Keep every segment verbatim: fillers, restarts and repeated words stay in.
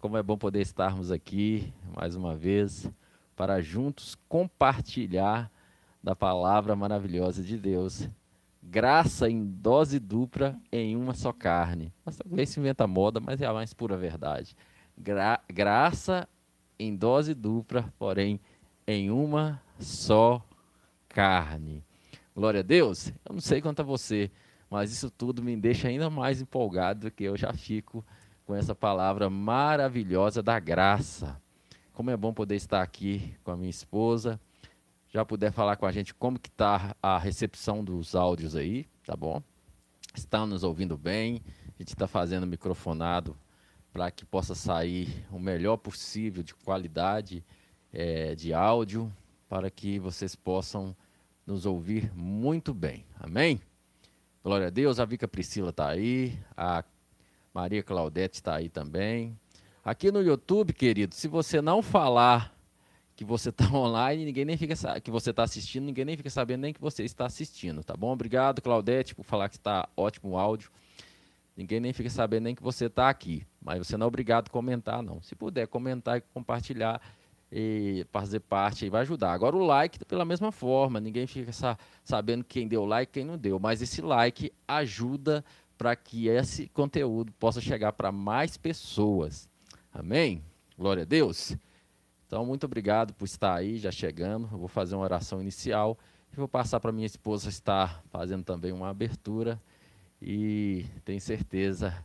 Como é bom poder estarmos aqui, mais uma vez, para juntos compartilhar da palavra maravilhosa de Deus. Graça em dose dupla em uma só carne. Talvez se inventa moda, mas é a mais pura verdade. Gra- graça em dose dupla, porém, em uma só carne. Glória a Deus. Eu não sei quanto a você, mas isso tudo me deixa ainda mais empolgado do que eu já fico com essa palavra maravilhosa da graça. Como é bom poder estar aqui com a minha esposa, já puder falar com a gente como que está a recepção dos áudios aí, tá bom? Estão nos ouvindo bem, a gente está fazendo microfonado para que possa sair o melhor possível de qualidade é, de áudio, para que vocês possam nos ouvir muito bem, amém? Glória a Deus, a Vica Priscila está aí, a Maria Claudete está aí também. Aqui no YouTube, querido, se você não falar que você está online, ninguém nem fica, que você está assistindo, ninguém nem fica sabendo nem que você está assistindo, tá bom? Obrigado, Claudete, por falar que está ótimo o áudio. Ninguém nem fica sabendo nem que você está aqui, mas você não é obrigado a comentar, não. Se puder comentar e compartilhar e fazer parte, aí vai ajudar. Agora o like, pela mesma forma, ninguém fica sabendo quem deu like e quem não deu, mas esse like ajuda para que esse conteúdo possa chegar para mais pessoas. Amém? Glória a Deus. Então, muito obrigado por estar aí, já chegando. Eu vou fazer uma oração inicial e vou passar para minha esposa estar fazendo também uma abertura. E tenho certeza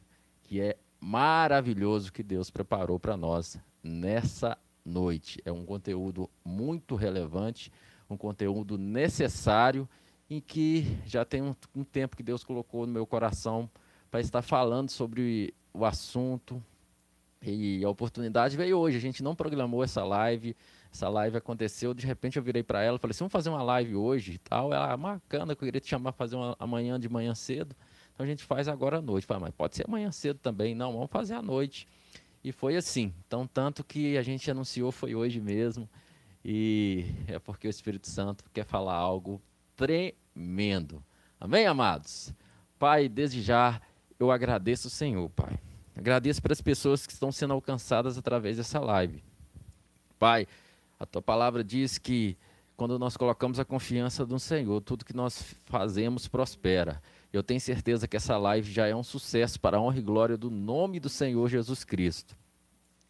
que é maravilhoso o que Deus preparou para nós nessa noite. É um conteúdo muito relevante, um conteúdo necessário, em que já tem um, um tempo que Deus colocou no meu coração para estar falando sobre o assunto, e a oportunidade veio hoje. A gente não programou essa live, essa live aconteceu, de repente eu virei para ela e falei assim, vamos fazer uma live hoje e tal. Ela, ah, bacana, que eu queria te chamar para fazer uma amanhã de manhã cedo, então a gente faz agora à noite. Falei, mas pode ser amanhã cedo também, não, vamos fazer à noite. E foi assim, então tanto que a gente anunciou foi hoje mesmo, e é porque o Espírito Santo quer falar algo tremendo. Amém, amados? Pai, desde já eu agradeço o Senhor, Pai. Agradeço para as pessoas que estão sendo alcançadas através dessa live. Pai, a Tua palavra diz que quando nós colocamos a confiança no Senhor, tudo que nós fazemos prospera. Eu tenho certeza que essa live já é um sucesso para a honra e glória do nome do Senhor Jesus Cristo.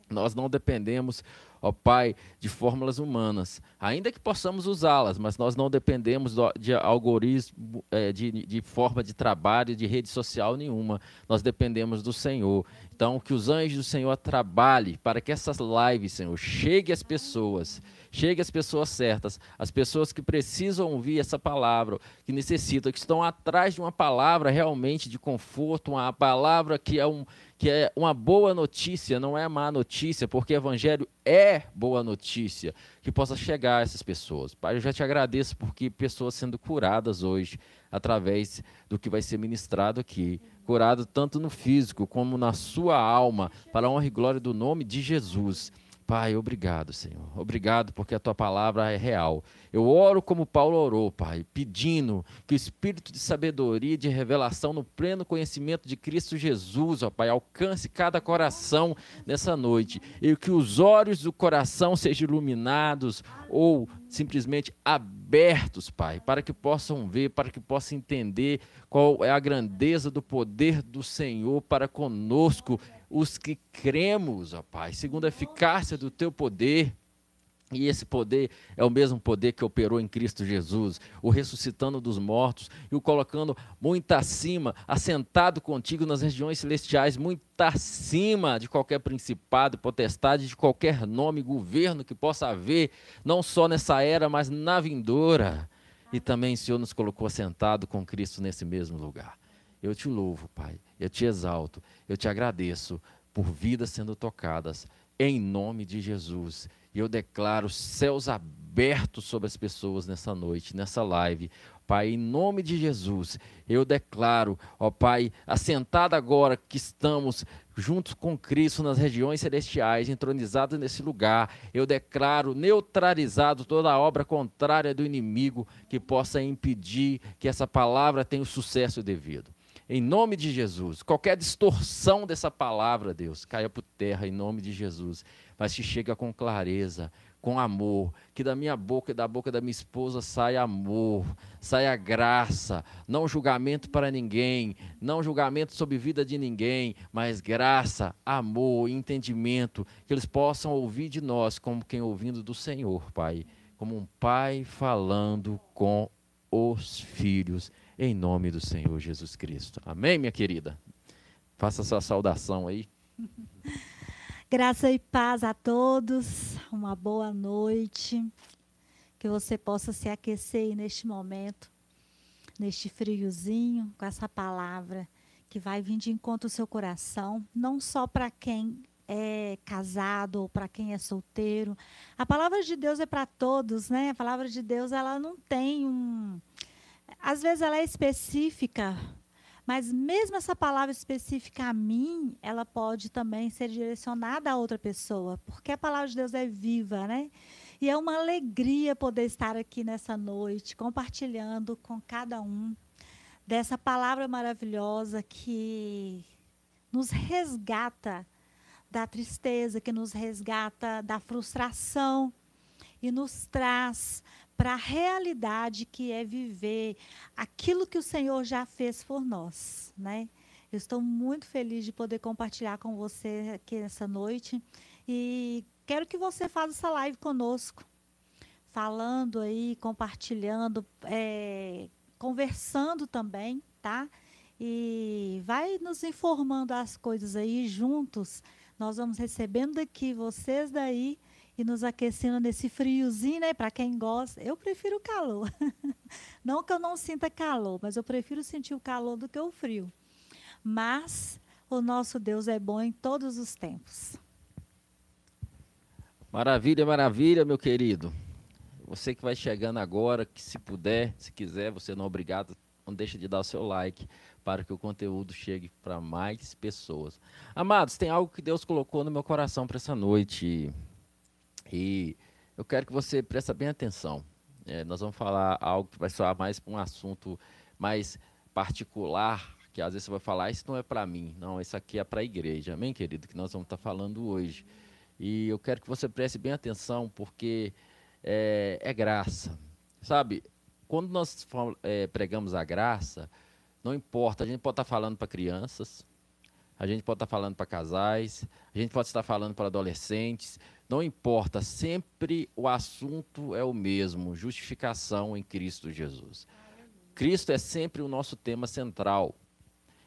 Nós não dependemos, ó Pai, de fórmulas humanas, ainda que possamos usá-las, mas nós não dependemos de algoritmo, de, de forma de trabalho, de rede social nenhuma. Nós dependemos do Senhor. Então, que os anjos do Senhor trabalhem para que essas lives, Senhor, cheguem às pessoas, cheguem às pessoas certas, às pessoas que precisam ouvir essa palavra, que necessitam, que estão atrás de uma palavra realmente de conforto, uma palavra que é um... que é uma boa notícia, não é má notícia, porque evangelho é boa notícia, que possa chegar a essas pessoas. Pai, eu já te agradeço porque pessoas sendo curadas hoje, através do que vai ser ministrado aqui, curado tanto no físico como na sua alma, para a honra e glória do nome de Jesus. Pai, obrigado, Senhor. Obrigado porque a Tua palavra é real. Eu oro como Paulo orou, Pai, pedindo que o Espírito de sabedoria e de revelação no pleno conhecimento de Cristo Jesus, ó Pai, alcance cada coração nessa noite. E que os olhos do coração sejam iluminados ou simplesmente abertos, Pai, para que possam ver, para que possam entender qual é a grandeza do poder do Senhor para conosco, os que cremos, ó Pai, segundo a eficácia do Teu poder. E esse poder é o mesmo poder que operou em Cristo Jesus, o ressuscitando dos mortos e o colocando muito acima, assentado contigo nas regiões celestiais, muito acima de qualquer principado, potestade, de qualquer nome, governo que possa haver, não só nessa era, mas na vindoura. E também o Senhor nos colocou assentado com Cristo nesse mesmo lugar. Eu te louvo, Pai, eu te exalto, eu te agradeço por vidas sendo tocadas, em nome de Jesus. E eu declaro céus abertos sobre as pessoas nessa noite, nessa live. Pai, em nome de Jesus, eu declaro, ó Pai, assentado agora que estamos juntos com Cristo nas regiões celestiais, entronizado nesse lugar, eu declaro neutralizado toda a obra contrária do inimigo que possa impedir que essa palavra tenha o sucesso devido. Em nome de Jesus, qualquer distorção dessa palavra, Deus, caia por terra em nome de Jesus, mas que chega com clareza, com amor, que da minha boca e da boca da minha esposa saia amor, saia graça, não julgamento para ninguém, não julgamento sobre vida de ninguém, mas graça, amor, entendimento, que eles possam ouvir de nós como quem ouvindo do Senhor, Pai, como um pai falando com os filhos, em nome do Senhor Jesus Cristo. Amém, minha querida? Faça sua saudação aí. Graça e paz a todos. Uma boa noite. Que você possa se aquecer aí neste momento, neste friozinho, com essa palavra que vai vir de encontro ao seu coração, não só para quem é casado ou para quem é solteiro. A palavra de Deus é para todos, né? A palavra de Deus, ela não tem um... Às vezes ela é específica, mas mesmo essa palavra específica a mim, ela pode também ser direcionada a outra pessoa, porque a palavra de Deus é viva, né? E é uma alegria poder estar aqui nessa noite, compartilhando com cada um dessa palavra maravilhosa que nos resgata da tristeza, que nos resgata da frustração e nos traz para a realidade que é viver aquilo que o Senhor já fez por nós, né? Eu estou muito feliz de poder compartilhar com você aqui nessa noite e quero que você faça essa live conosco, falando aí, compartilhando, é, conversando também, tá? E vai nos informando as coisas aí juntos. Nós vamos recebendo aqui vocês daí, e nos aquecendo nesse friozinho, né? Para quem gosta, eu prefiro o calor. Não que eu não sinta calor, mas eu prefiro sentir o calor do que o frio. Mas o nosso Deus é bom em todos os tempos. Maravilha, maravilha, meu querido. Você que vai chegando agora, que se puder, se quiser, você não é obrigado, não deixa de dar o seu like para que o conteúdo chegue para mais pessoas. Amados, tem algo que Deus colocou no meu coração para essa noite. E eu quero que você preste bem atenção. É, nós vamos falar algo que vai soar mais para um assunto mais particular, que às vezes você vai falar, isso não é para mim, não, isso aqui é para a igreja, amém, querido? Que nós vamos estar falando hoje. E eu quero que você preste bem atenção, porque é, é graça. Sabe, quando nós é, pregamos a graça, não importa, a gente pode estar falando para crianças, a gente pode estar falando para casais, a gente pode estar falando para adolescentes, não importa, sempre o assunto é o mesmo, justificação em Cristo Jesus. Cristo é sempre o nosso tema central.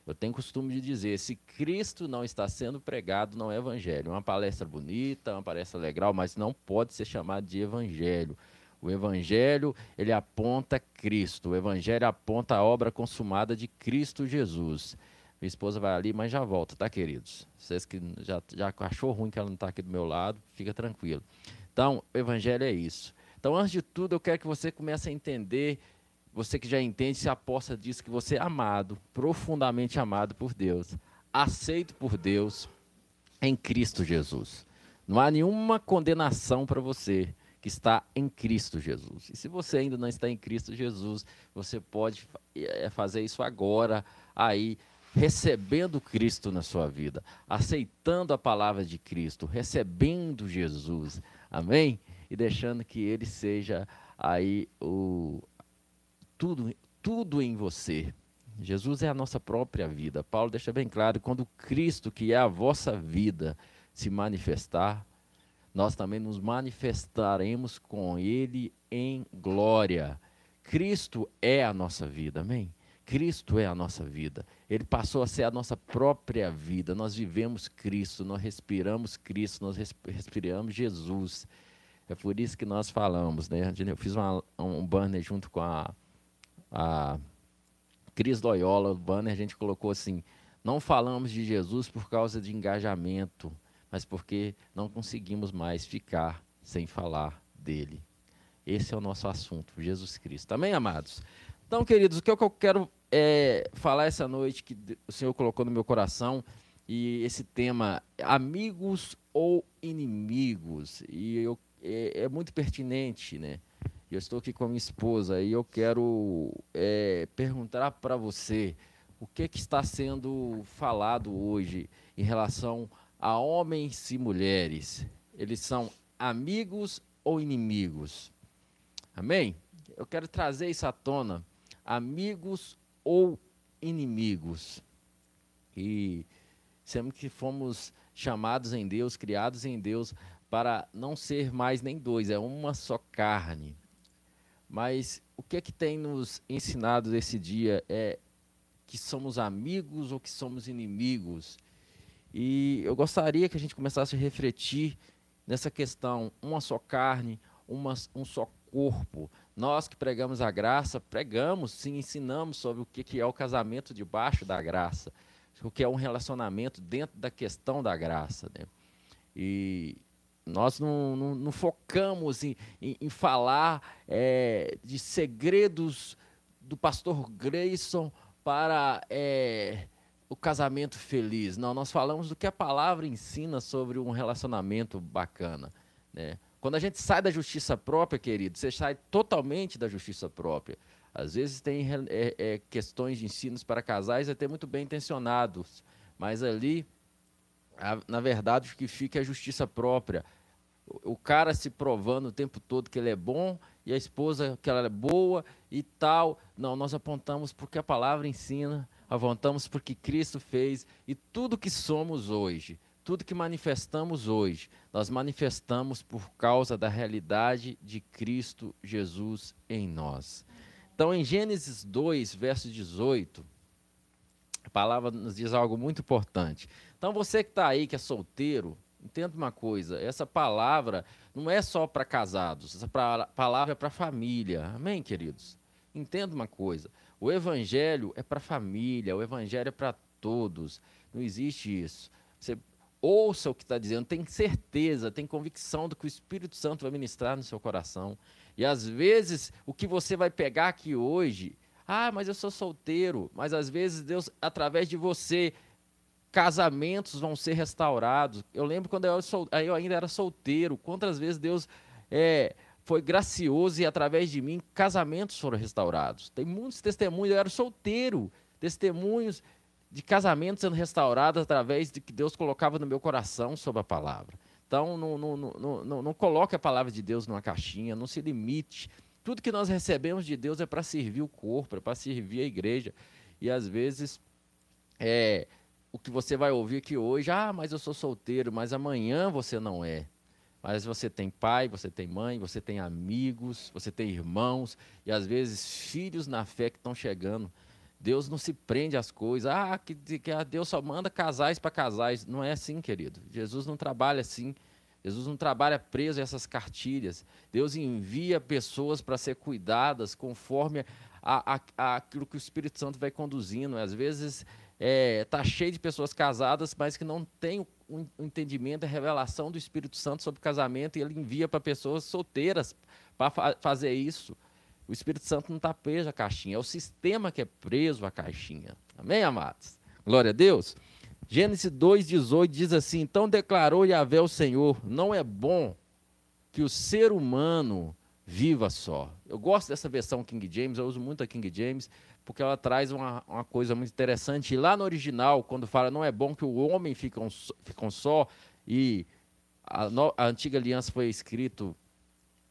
Eu tenho costume de dizer, se Cristo não está sendo pregado, não é evangelho. Uma palestra bonita, uma palestra legal, mas não pode ser chamado de evangelho. O evangelho, ele aponta Cristo, o evangelho aponta a obra consumada de Cristo Jesus. Minha esposa vai ali, mas já volta, tá, queridos? Vocês que já, já achou ruim que ela não está aqui do meu lado, fica tranquilo. Então, o evangelho é isso. Então, antes de tudo, eu quero que você comece a entender, você que já entende, se aposta disso, que você é amado, profundamente amado por Deus, aceito por Deus em Cristo Jesus. Não há nenhuma condenação para você que está em Cristo Jesus. E se você ainda não está em Cristo Jesus, você pode fazer isso agora, aí, recebendo Cristo na sua vida, aceitando a palavra de Cristo, recebendo Jesus, amém? E deixando que Ele seja aí o, tudo, tudo em você. Jesus é a nossa própria vida. Paulo deixa bem claro, quando Cristo, que é a vossa vida, se manifestar, nós também nos manifestaremos com Ele em glória. Cristo é a nossa vida, amém? Cristo é a nossa vida, Ele passou a ser a nossa própria vida, nós vivemos Cristo, nós respiramos Cristo, nós respiramos Jesus, é por isso que nós falamos, né? Eu fiz uma, um banner junto com a, a Cris Loyola, o banner a gente colocou assim, não falamos de Jesus por causa de engajamento, mas porque não conseguimos mais ficar sem falar dEle. Esse é o nosso assunto, Jesus Cristo, amém, amados? Então, queridos, o que eu quero é falar essa noite que o Senhor colocou no meu coração e esse tema, amigos ou inimigos, e eu, é, é muito pertinente, né? Eu estou aqui com a minha esposa e eu quero é, perguntar para você, o que, que está sendo falado hoje em relação a homens e mulheres? Eles são amigos ou inimigos? Amém? Eu quero trazer isso à tona. Amigos ou inimigos? E sempre que fomos chamados em Deus, criados em Deus, para não ser mais nem dois, é uma só carne. Mas o que é que tem nos ensinado esse dia? É que somos amigos ou que somos inimigos? E eu gostaria que a gente começasse a refletir nessa questão, uma só carne, uma, um só corpo. Nós que pregamos a graça, pregamos, sim, ensinamos sobre o que é o casamento debaixo da graça, o que é um relacionamento dentro da questão da graça, né? E nós não, não, não focamos em, em, em falar é, de segredos do pastor Grayson para é, o casamento feliz. Não, nós falamos do que a palavra ensina sobre um relacionamento bacana, né? Quando a gente sai da justiça própria, querido, você sai totalmente da justiça própria. Às vezes tem é, é, questões de ensinos para casais até muito bem intencionados, mas ali, a, na verdade, o que fica é a justiça própria. O cara se provando o tempo todo que ele é bom, e a esposa que ela é boa e tal. Não, nós apontamos porque a palavra ensina, apontamos porque Cristo fez, e tudo que somos hoje, tudo que manifestamos hoje, nós manifestamos por causa da realidade de Cristo Jesus em nós. Então, em Gênesis dois, verso dezoito, a palavra nos diz algo muito importante. Então, você que está aí, que é solteiro, entenda uma coisa, essa palavra não é só para casados, essa palavra é para família. Amém, queridos? Entenda uma coisa, o evangelho é para família, o evangelho é para todos, não existe isso. Você ouça o que está dizendo, tem certeza, tem convicção do que o Espírito Santo vai ministrar no seu coração. E às vezes o que você vai pegar aqui hoje, ah, mas eu sou solteiro, mas às vezes Deus, através de você, casamentos vão ser restaurados. Eu lembro quando eu, sol, eu ainda era solteiro, quantas vezes Deus é, foi gracioso e através de mim casamentos foram restaurados. Tem muitos testemunhos, eu era solteiro, testemunhos de casamentos sendo restaurados através de que Deus colocava no meu coração sobre a palavra. Então, não, não, não, não, não coloque a palavra de Deus numa caixinha, não se limite. Tudo que nós recebemos de Deus é para servir o corpo, é para servir a igreja. E, às vezes, é, o que você vai ouvir aqui hoje, ah, mas eu sou solteiro, mas amanhã você não é. Mas você tem pai, você tem mãe, você tem amigos, você tem irmãos, e, às vezes, filhos na fé que estão chegando. Deus não se prende às coisas, ah, que, que Deus só manda casais para casais. Não é assim, querido. Jesus não trabalha assim. Jesus não trabalha preso a essas cartilhas. Deus envia pessoas para ser cuidadas conforme a, a, a aquilo que o Espírito Santo vai conduzindo. Às vezes está é, cheio de pessoas casadas, mas que não tem o, o entendimento, a revelação do Espírito Santo sobre o casamento, e ele envia para pessoas solteiras para fa- fazer isso. O Espírito Santo não está preso à caixinha, é o sistema que é preso à caixinha. Amém, amados? Glória a Deus. Gênesis dois, dezoito diz assim, então declarou Yahvé o Senhor, não é bom que o ser humano viva só. Eu gosto dessa versão King James, eu uso muito a King James, porque ela traz uma, uma coisa muito interessante. E lá no original, quando fala, não é bom que o homem fique um, fique um só, e a, no, a antiga aliança foi escrito,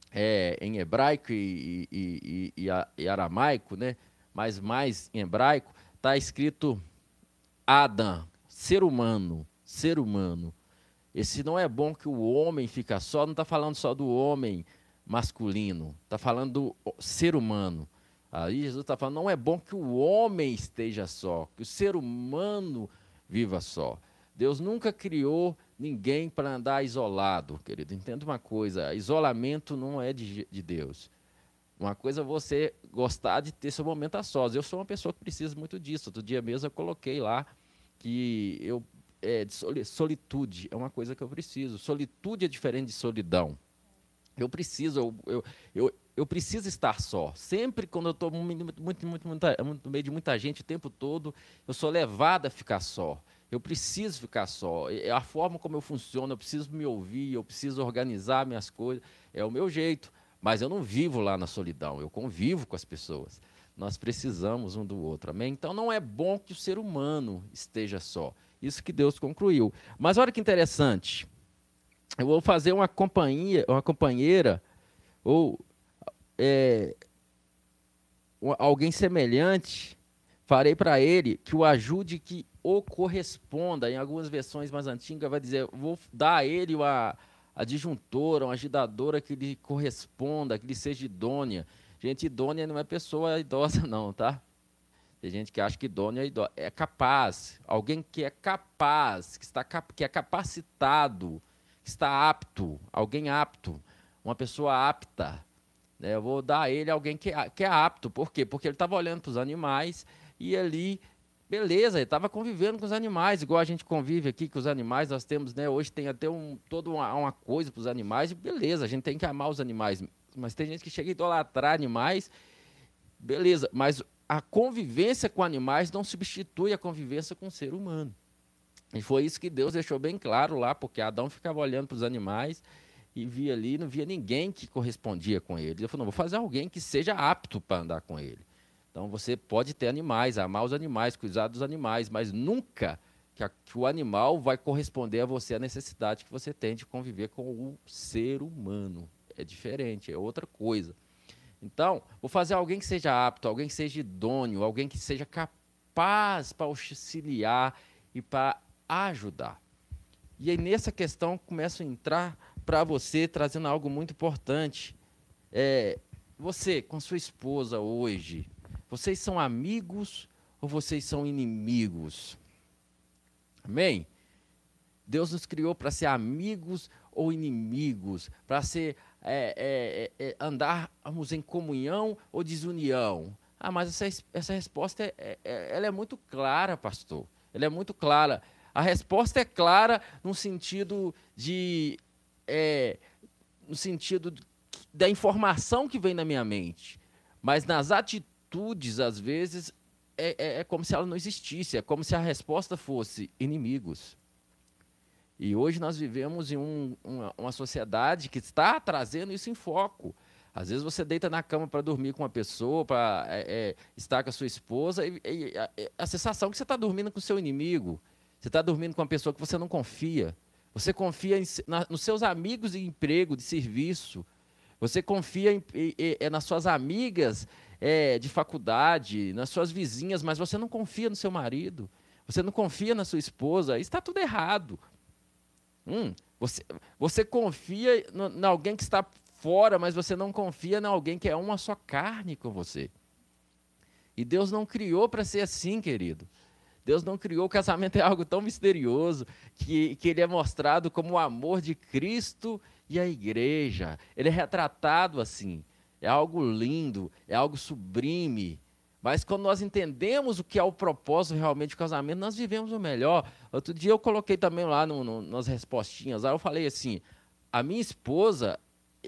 É, em hebraico e, e, e, e, e aramaico, né? Mas mais em hebraico, está escrito Adam, ser humano, ser humano. Esse não é bom que o homem fica só, não está falando só do homem masculino, está falando do ser humano. Aí Jesus está falando, não é bom que o homem esteja só, que o ser humano viva só. Deus nunca criou ninguém para andar isolado, querido. Entenda uma coisa, isolamento não é de, de Deus. Uma coisa é você gostar de ter seu momento a sós. Eu sou uma pessoa que precisa muito disso. Outro dia mesmo eu coloquei lá que eu, é, de solitude é uma coisa que eu preciso. Solitude é diferente de solidão. Eu preciso, eu, eu, eu, eu preciso estar só. Sempre quando eu estou muito, muito, muito, muito, no meio de muita gente o tempo todo, eu sou levado a ficar só. Eu preciso ficar só, é a forma como eu funciono, eu preciso me ouvir, eu preciso organizar minhas coisas, é o meu jeito, mas eu não vivo lá na solidão, eu convivo com as pessoas. Nós precisamos um do outro, amém? Então não é bom que o ser humano esteja só. Isso que Deus concluiu. Mas olha que interessante. Eu vou fazer uma companhia, uma companheira, ou é, alguém semelhante, farei para ele que o ajude, que o corresponda. Em algumas versões mais antigas vai dizer, vou dar a ele uma adjuntora, uma ajudadora que lhe corresponda, que lhe seja idônea. Gente idônea não é pessoa idosa, não, tá? Tem gente que acha que idônea é idosa. É capaz. Alguém que é capaz, que, está cap que é capacitado, que está apto. Alguém apto. Uma pessoa apta. Né? Eu vou dar a ele alguém que é, que é apto. Por quê? Porque ele estava olhando para os animais e ali, beleza, ele estava convivendo com os animais, igual a gente convive aqui com os animais. Nós temos, né? Hoje tem até um, toda uma, uma coisa para os animais. Beleza, a gente tem que amar os animais. Mas tem gente que chega a idolatrar animais, beleza, mas a convivência com animais não substitui a convivência com o ser humano. E foi isso que Deus deixou bem claro lá, porque Adão ficava olhando para os animais e via ali, não via ninguém que correspondia com ele. Ele falou, não, vou fazer alguém que seja apto para andar com ele. Então você pode ter animais, amar os animais, cuidar dos animais, mas nunca que, a, que o animal vai corresponder a você a necessidade que você tem de conviver com o ser humano. É diferente, é outra coisa. Então, vou fazer alguém que seja apto, alguém que seja idôneo, alguém que seja capaz para auxiliar e para ajudar. E aí, nessa questão, começo a entrar para você, trazendo algo muito importante. É, você, com sua esposa hoje, vocês são amigos ou vocês são inimigos? Amém? Deus nos criou para ser amigos ou inimigos, para ser... É, é, é, andarmos em comunhão ou desunião? Ah, mas essa, essa resposta é, é, ela é muito clara, pastor. Ela é muito clara. A resposta é clara no sentido de é, no sentido da informação que vem na minha mente, mas nas atitudes, às vezes, é, é, é como se ela não existisse, é como se a resposta fosse inimigos. E hoje nós vivemos em um, uma, uma sociedade que está trazendo isso em foco. Às vezes você deita na cama para dormir com uma pessoa, para é, é, estar com a sua esposa, e, e a, a sensação é que você está dormindo com o seu inimigo, você está dormindo com uma pessoa que você não confia. Você confia em, na, nos seus amigos de emprego, de serviço, você confia em, em, em, nas suas amigas é, de faculdade, nas suas vizinhas, mas você não confia no seu marido, você não confia na sua esposa, está tudo errado. Hum, você, você confia em alguém que está fora, mas você não confia em alguém que é uma só carne com você. E Deus não criou para ser assim, querido. Deus não criou, o casamento é algo tão misterioso que, que ele é mostrado como o amor de Cristo e a igreja. Ele é retratado assim, é algo lindo, é algo sublime. Mas quando nós entendemos o que é o propósito realmente do casamento, nós vivemos o melhor. Outro dia eu coloquei também lá no, no, nas respostinhas, lá eu falei assim, a minha esposa,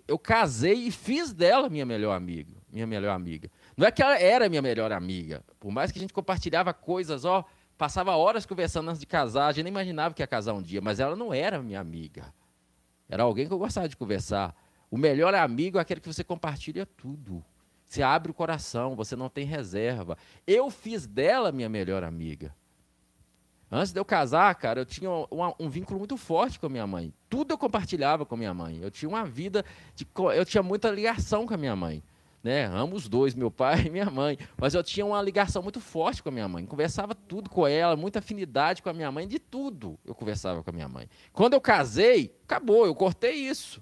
eu casei e fiz dela minha melhor amiga. Minha melhor amiga. Não é que ela era minha melhor amiga, por mais que a gente compartilhava coisas, ó, passava horas conversando antes de casar, a gente nem imaginava que ia casar um dia, mas ela não era minha amiga. Era alguém que eu gostava de conversar. O melhor amigo é aquele que você compartilha tudo. Você abre o coração, você não tem reserva. Eu fiz dela minha melhor amiga. Antes de eu casar, cara, eu tinha uma, um vínculo muito forte com a minha mãe. Tudo eu compartilhava com a minha mãe. Eu tinha uma vida, de, eu tinha muita ligação com a minha mãe. Né? Amo os dois, meu pai e minha mãe. Mas eu tinha uma ligação muito forte com a minha mãe. Conversava tudo com ela, muita afinidade com a minha mãe. De tudo eu conversava com a minha mãe. Quando eu casei, acabou, eu cortei isso.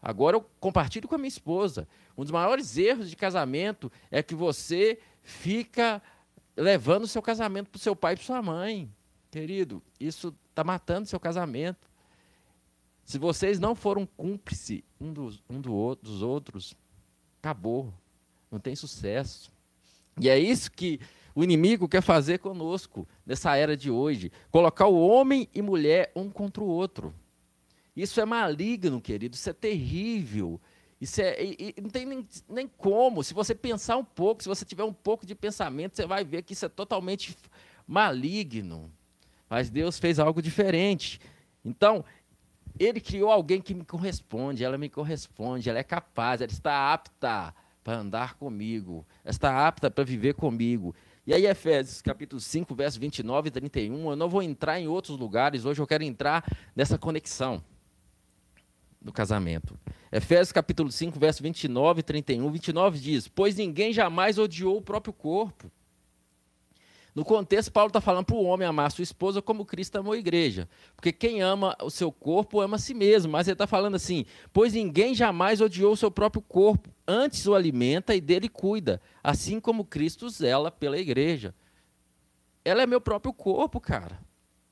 Agora eu compartilho com a minha esposa. Um dos maiores erros de casamento é que você fica levando o seu casamento para o seu pai e para sua mãe. Querido, isso está matando o seu casamento. Se vocês não foram cúmplices um, dos, um do outro, dos outros, acabou. Não tem sucesso. E é isso que o inimigo quer fazer conosco nessa era de hoje. Colocar o homem e mulher um contra o outro. Isso é maligno, querido, isso é terrível, isso é, e, e não tem nem, nem como, se você pensar um pouco, se você tiver um pouco de pensamento, você vai ver que isso é totalmente maligno, mas Deus fez algo diferente. Então, Ele criou alguém que me corresponde, ela me corresponde, ela é capaz, ela está apta para andar comigo, está apta para viver comigo. E aí Efésios capítulo cinco, versos vinte e nove e trinta e um, eu não vou entrar em outros lugares, hoje eu quero entrar nessa conexão do casamento. Efésios capítulo cinco, versos vinte e nove e trinta e um, vinte e nove diz, pois ninguém jamais odiou o próprio corpo. No contexto, Paulo está falando para o homem amar sua esposa como Cristo amou a igreja. Porque quem ama o seu corpo, ama a si mesmo. Mas ele está falando assim, pois ninguém jamais odiou o seu próprio corpo. Antes o alimenta e dele cuida, assim como Cristo zela pela igreja. Ela é meu próprio corpo, cara.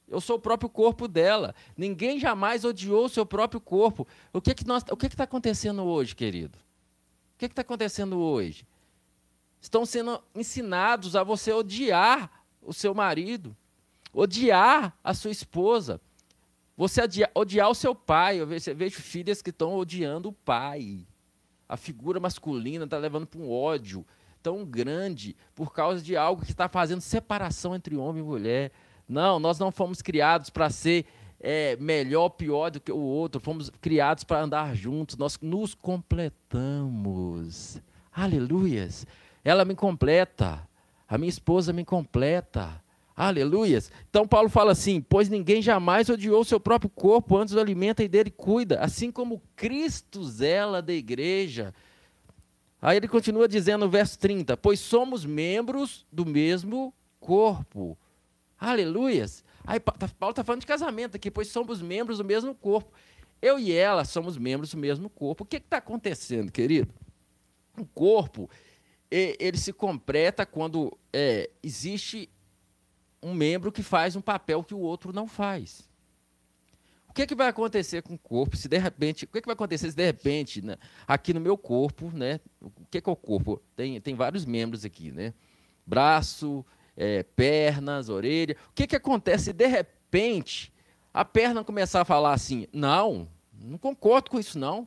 Eu sou o próprio corpo dela. Ninguém jamais odiou o seu próprio corpo. O que é que nós, o que é que está acontecendo hoje, querido? O que é que está acontecendo hoje? Estão sendo ensinados a você odiar o seu marido, odiar a sua esposa, você odiar, odiar o seu pai. Eu vejo, eu vejo filhas que estão odiando o pai. A figura masculina está levando para um ódio tão grande por causa de algo que está fazendo separação entre homem e mulher. Não, nós não fomos criados para ser é, melhor, pior do que o outro. Fomos criados para andar juntos. Nós nos completamos. Aleluias! Ela me completa, a minha esposa me completa, aleluias. Então Paulo fala assim, pois ninguém jamais odiou o seu próprio corpo, antes o alimenta e dele cuida, assim como Cristo zela da igreja. Aí ele continua dizendo no verso trinta, pois somos membros do mesmo corpo, aleluias. Aí Paulo está falando de casamento aqui, pois somos membros do mesmo corpo. Eu e ela somos membros do mesmo corpo. O que está acontecendo, querido? O corpo... ele se completa quando é, existe um membro que faz um papel que o outro não faz. O que, é que vai acontecer com o corpo se de repente... O que, é que vai acontecer se de repente, né, aqui no meu corpo, né? O que é, que é o corpo? Tem, tem vários membros aqui, né? Braço, é, pernas, orelha. O que, é que acontece se de repente a perna começar a falar assim, não, não concordo com isso não.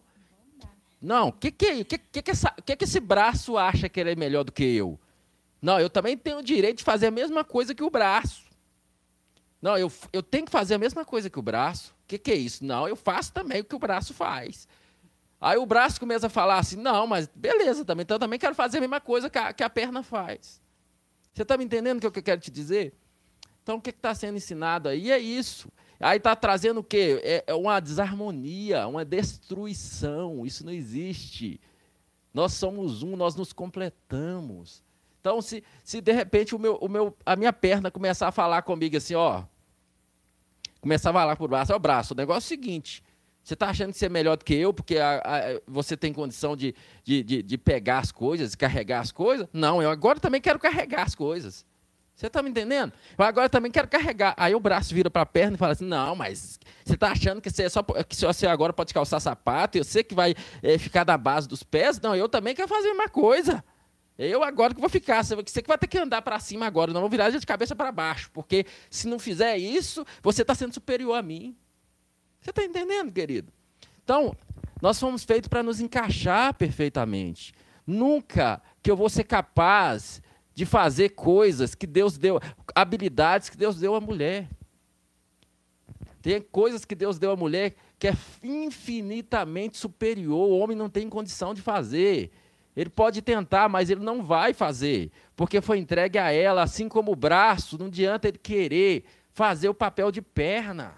Não, o que que, que, que, que, que que esse braço acha que ele é melhor do que eu? Não, eu também tenho o direito de fazer a mesma coisa que o braço. Não, eu, eu tenho que fazer a mesma coisa que o braço. O que, que é isso? Não, eu faço também o que o braço faz. Aí o braço começa a falar assim, não, mas beleza, também, então eu também quero fazer a mesma coisa que a, que a perna faz. Você está me entendendo o que eu quero te dizer? Então, o que está sendo ensinado aí é isso. Aí está trazendo o quê? É uma desarmonia, uma destruição. Isso não existe. Nós somos um, nós nos completamos. Então, se, se de repente o meu, o meu, a minha perna começar a falar comigo assim, ó, começar a falar por braço, ó, o braço, o negócio é o seguinte, você está achando que você é melhor do que eu porque a, a, você tem condição de, de, de, de pegar as coisas, de carregar as coisas? Não, eu agora também quero carregar as coisas. Você está me entendendo? Eu agora também quero carregar. Aí o braço vira para a perna e fala assim, não, mas você está achando que você, é só, que você agora pode calçar sapato, eu sei que vai é, ficar da base dos pés? Não, eu também quero fazer a mesma coisa. Eu agora que vou ficar, você que vai ter que andar para cima agora, eu não vou virar de cabeça para baixo, porque se não fizer isso, você está sendo superior a mim. Você está entendendo, querido? Então, nós fomos feitos para nos encaixar perfeitamente. Nunca que eu vou ser capaz... de fazer coisas que Deus deu, habilidades que Deus deu à mulher. Tem coisas que Deus deu à mulher que é infinitamente superior, o homem não tem condição de fazer. Ele pode tentar, mas ele não vai fazer, porque foi entregue a ela, assim como o braço, não adianta ele querer fazer o papel de perna.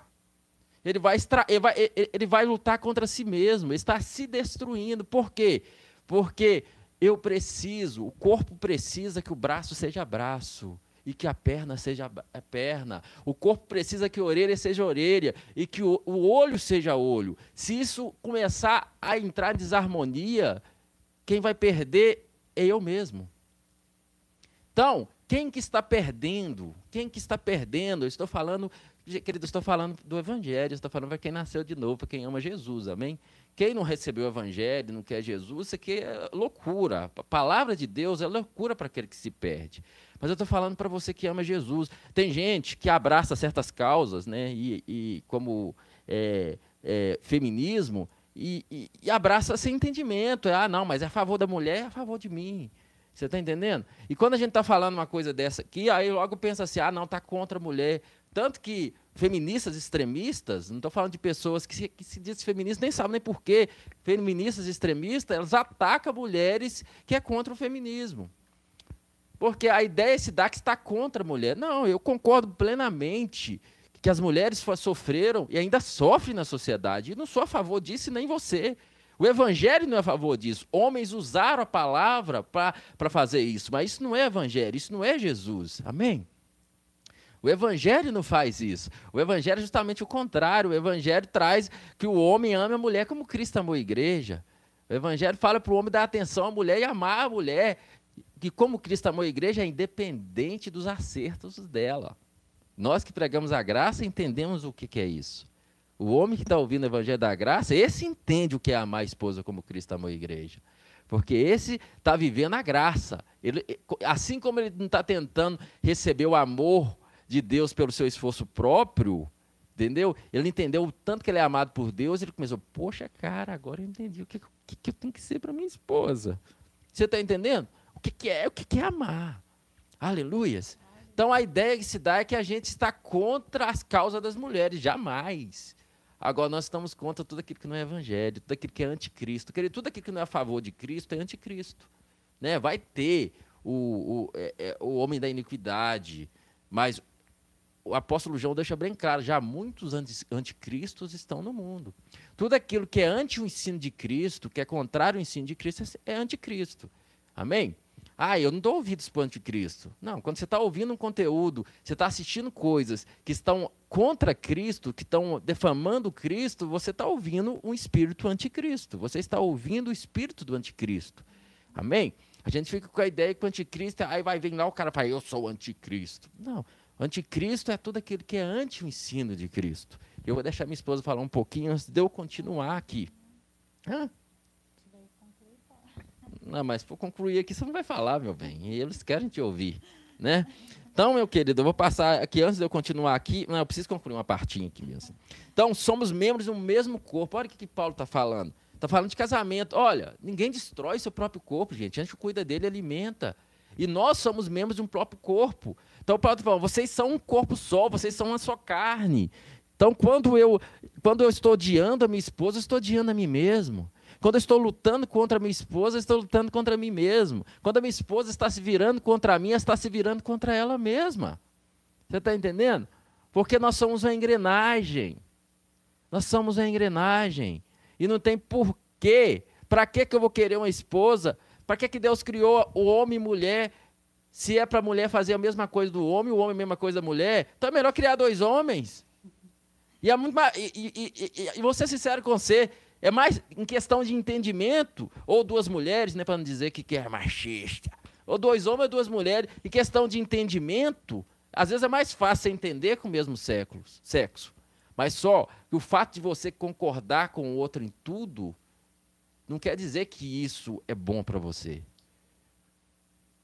Ele vai, extra... ele vai... Ele vai lutar contra si mesmo, ele está se destruindo. Por quê? Porque... eu preciso, o corpo precisa que o braço seja braço e que a perna seja a perna. O corpo precisa que a orelha seja a orelha e que o, o olho seja olho. Se isso começar a entrar em desarmonia, quem vai perder é eu mesmo. Então, quem que está perdendo? Quem que está perdendo? Eu estou falando, querido, eu estou falando do Evangelho, eu estou falando para quem nasceu de novo, para quem ama Jesus, amém? Quem não recebeu o Evangelho, não quer Jesus, isso aqui é loucura. A palavra de Deus é loucura para aquele que se perde. Mas eu estou falando para você que ama Jesus. Tem gente que abraça certas causas, né? e, e como é, é, feminismo, e, e, e abraça sem entendimento. Ah, não, mas é a favor da mulher, é a favor de mim. Você está entendendo? E quando a gente está falando uma coisa dessa aqui, aí logo pensa assim, ah, não, está contra a mulher. Tanto que feministas extremistas, não estou falando de pessoas que se, que se dizem feministas, nem sabem nem porquê, feministas extremistas, elas atacam mulheres que é contra o feminismo. Porque a ideia é se dar que está contra a mulher. Não, eu concordo plenamente que as mulheres sofreram e ainda sofrem na sociedade. E não sou a favor disso, nem você. O evangelho não é a favor disso. Homens usaram a palavra para fazer isso, mas isso não é evangelho, isso não é Jesus. Amém? O evangelho não faz isso. O evangelho é justamente o contrário. O evangelho traz que o homem ame a mulher como Cristo amou a igreja. O evangelho fala para o homem dar atenção à mulher e amar a mulher, que como Cristo amou a igreja, é independente dos acertos dela. Nós que pregamos a graça entendemos o que, que é isso. O homem que está ouvindo o evangelho da graça, esse entende o que é amar a esposa como Cristo amou a igreja. Porque esse está vivendo a graça. Ele, assim como ele não está tentando receber o amor de Deus pelo seu esforço próprio, entendeu? Ele entendeu o tanto que ele é amado por Deus, ele começou, poxa, cara, agora eu entendi o que, que, que eu tenho que ser para minha esposa. Você está entendendo? O que, que é, o que, que é amar? Aleluias! Então, a ideia que se dá é que a gente está contra as causas das mulheres, jamais. Agora, nós estamos contra tudo aquilo que não é evangelho, tudo aquilo que é anticristo. Tudo aquilo que não é a favor de Cristo é anticristo. Né? Vai ter o, o, é, é, o homem da iniquidade, mas o apóstolo João deixa bem claro, já muitos anticristos estão no mundo. Tudo aquilo que é anti o ensino de Cristo, que é contrário ao ensino de Cristo, é anticristo. Amém? Ah, eu não estou ouvindo esse plano de Cristo. Não, quando você está ouvindo um conteúdo, você está assistindo coisas que estão contra Cristo, que estão defamando Cristo, você está ouvindo um espírito anticristo. Você está ouvindo o espírito do anticristo. Amém? A gente fica com a ideia que o anticristo, aí vai vir lá o cara fala, eu sou o anticristo. Não, anticristo é tudo aquilo que é anti o ensino de Cristo. Eu vou deixar minha esposa falar um pouquinho antes de eu continuar aqui. Hã? Não, mas para concluir aqui, você não vai falar, meu bem. E eles querem te ouvir, né? Então, meu querido, eu vou passar aqui, antes de eu continuar aqui... Não, eu preciso concluir uma partinha aqui mesmo. Então, somos membros do mesmo corpo. Olha o que, que Paulo está falando. Está falando de casamento. Olha, ninguém destrói seu próprio corpo, gente. A gente cuida dele, alimenta. E nós somos membros de um próprio corpo. Então, Paulo está falando, vocês são um corpo só, vocês são uma só carne. Então, quando eu, quando eu estou odiando a minha esposa, eu estou odiando a mim mesmo. Quando eu estou lutando contra a minha esposa, eu estou lutando contra mim mesmo. Quando a minha esposa está se virando contra mim, ela está se virando contra ela mesma. Você está entendendo? Porque nós somos uma engrenagem. Nós somos uma engrenagem. E não tem porquê. Para que eu vou querer uma esposa? Para que Deus criou o homem e mulher? Se é para a mulher fazer a mesma coisa do homem, o homem a mesma coisa da mulher, então é melhor criar dois homens. E, é muito mais... e, e, e, e vou ser sincero com você, é mais em questão de entendimento, ou duas mulheres, né, para não dizer que, que é machista, ou dois homens ou duas mulheres, em questão de entendimento, às vezes é mais fácil entender com o mesmo sexo. Mas só que o fato de você concordar com o outro em tudo, não quer dizer que isso é bom para você.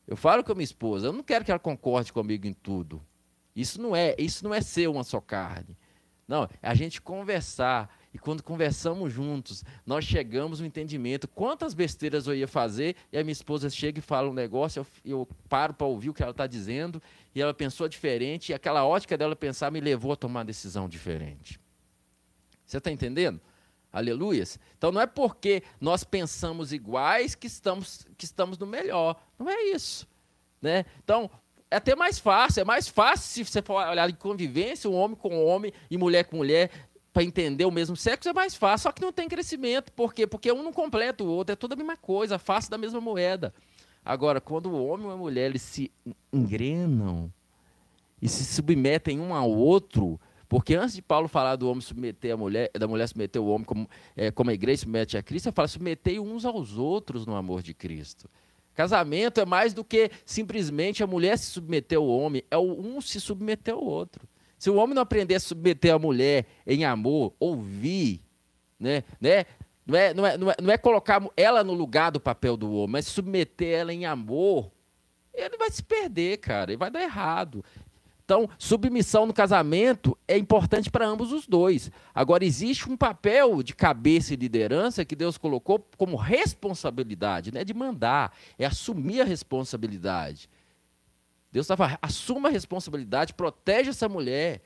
Eu falo com a minha esposa, eu não quero que ela concorde comigo em tudo. Isso não é, isso não é ser uma só carne. Não, é a gente conversar. E quando conversamos juntos, nós chegamos no entendimento. Quantas besteiras eu ia fazer, e a minha esposa chega e fala um negócio, eu, eu paro para ouvir o que ela está dizendo, e ela pensou diferente, e aquela ótica dela pensar me levou a tomar uma decisão diferente. Você está entendendo? Aleluias? Então, não é porque nós pensamos iguais que estamos, que estamos no melhor. Não é isso. Né? Então... É até mais fácil, é mais fácil se você for olhar em convivência, um homem com homem e mulher com mulher, para entender o mesmo sexo, é mais fácil, só que não tem crescimento. Por quê? Porque um não completa o outro, é toda a mesma coisa, face da mesma moeda. Agora, quando o homem e a mulher eles se engrenam e se submetem um ao outro, porque antes de Paulo falar do homem submeter a mulher, da mulher submeter o homem como, é, como a igreja submete a Cristo, ele fala, submetei uns aos outros no amor de Cristo. Casamento é mais do que simplesmente a mulher se submeter ao homem, é um se submeter ao outro. Se o homem não aprender a submeter a mulher em amor, ouvir, né, né, não, é, não, é, não, é, não é colocar ela no lugar do papel do homem, mas submeter ela em amor, ele vai se perder, cara, ele vai dar errado. Então, submissão no casamento é importante para ambos os dois. Agora, existe um papel de cabeça e liderança que Deus colocou como responsabilidade, não é de mandar, é assumir a responsabilidade. Deus estava, assuma a responsabilidade, protege essa mulher,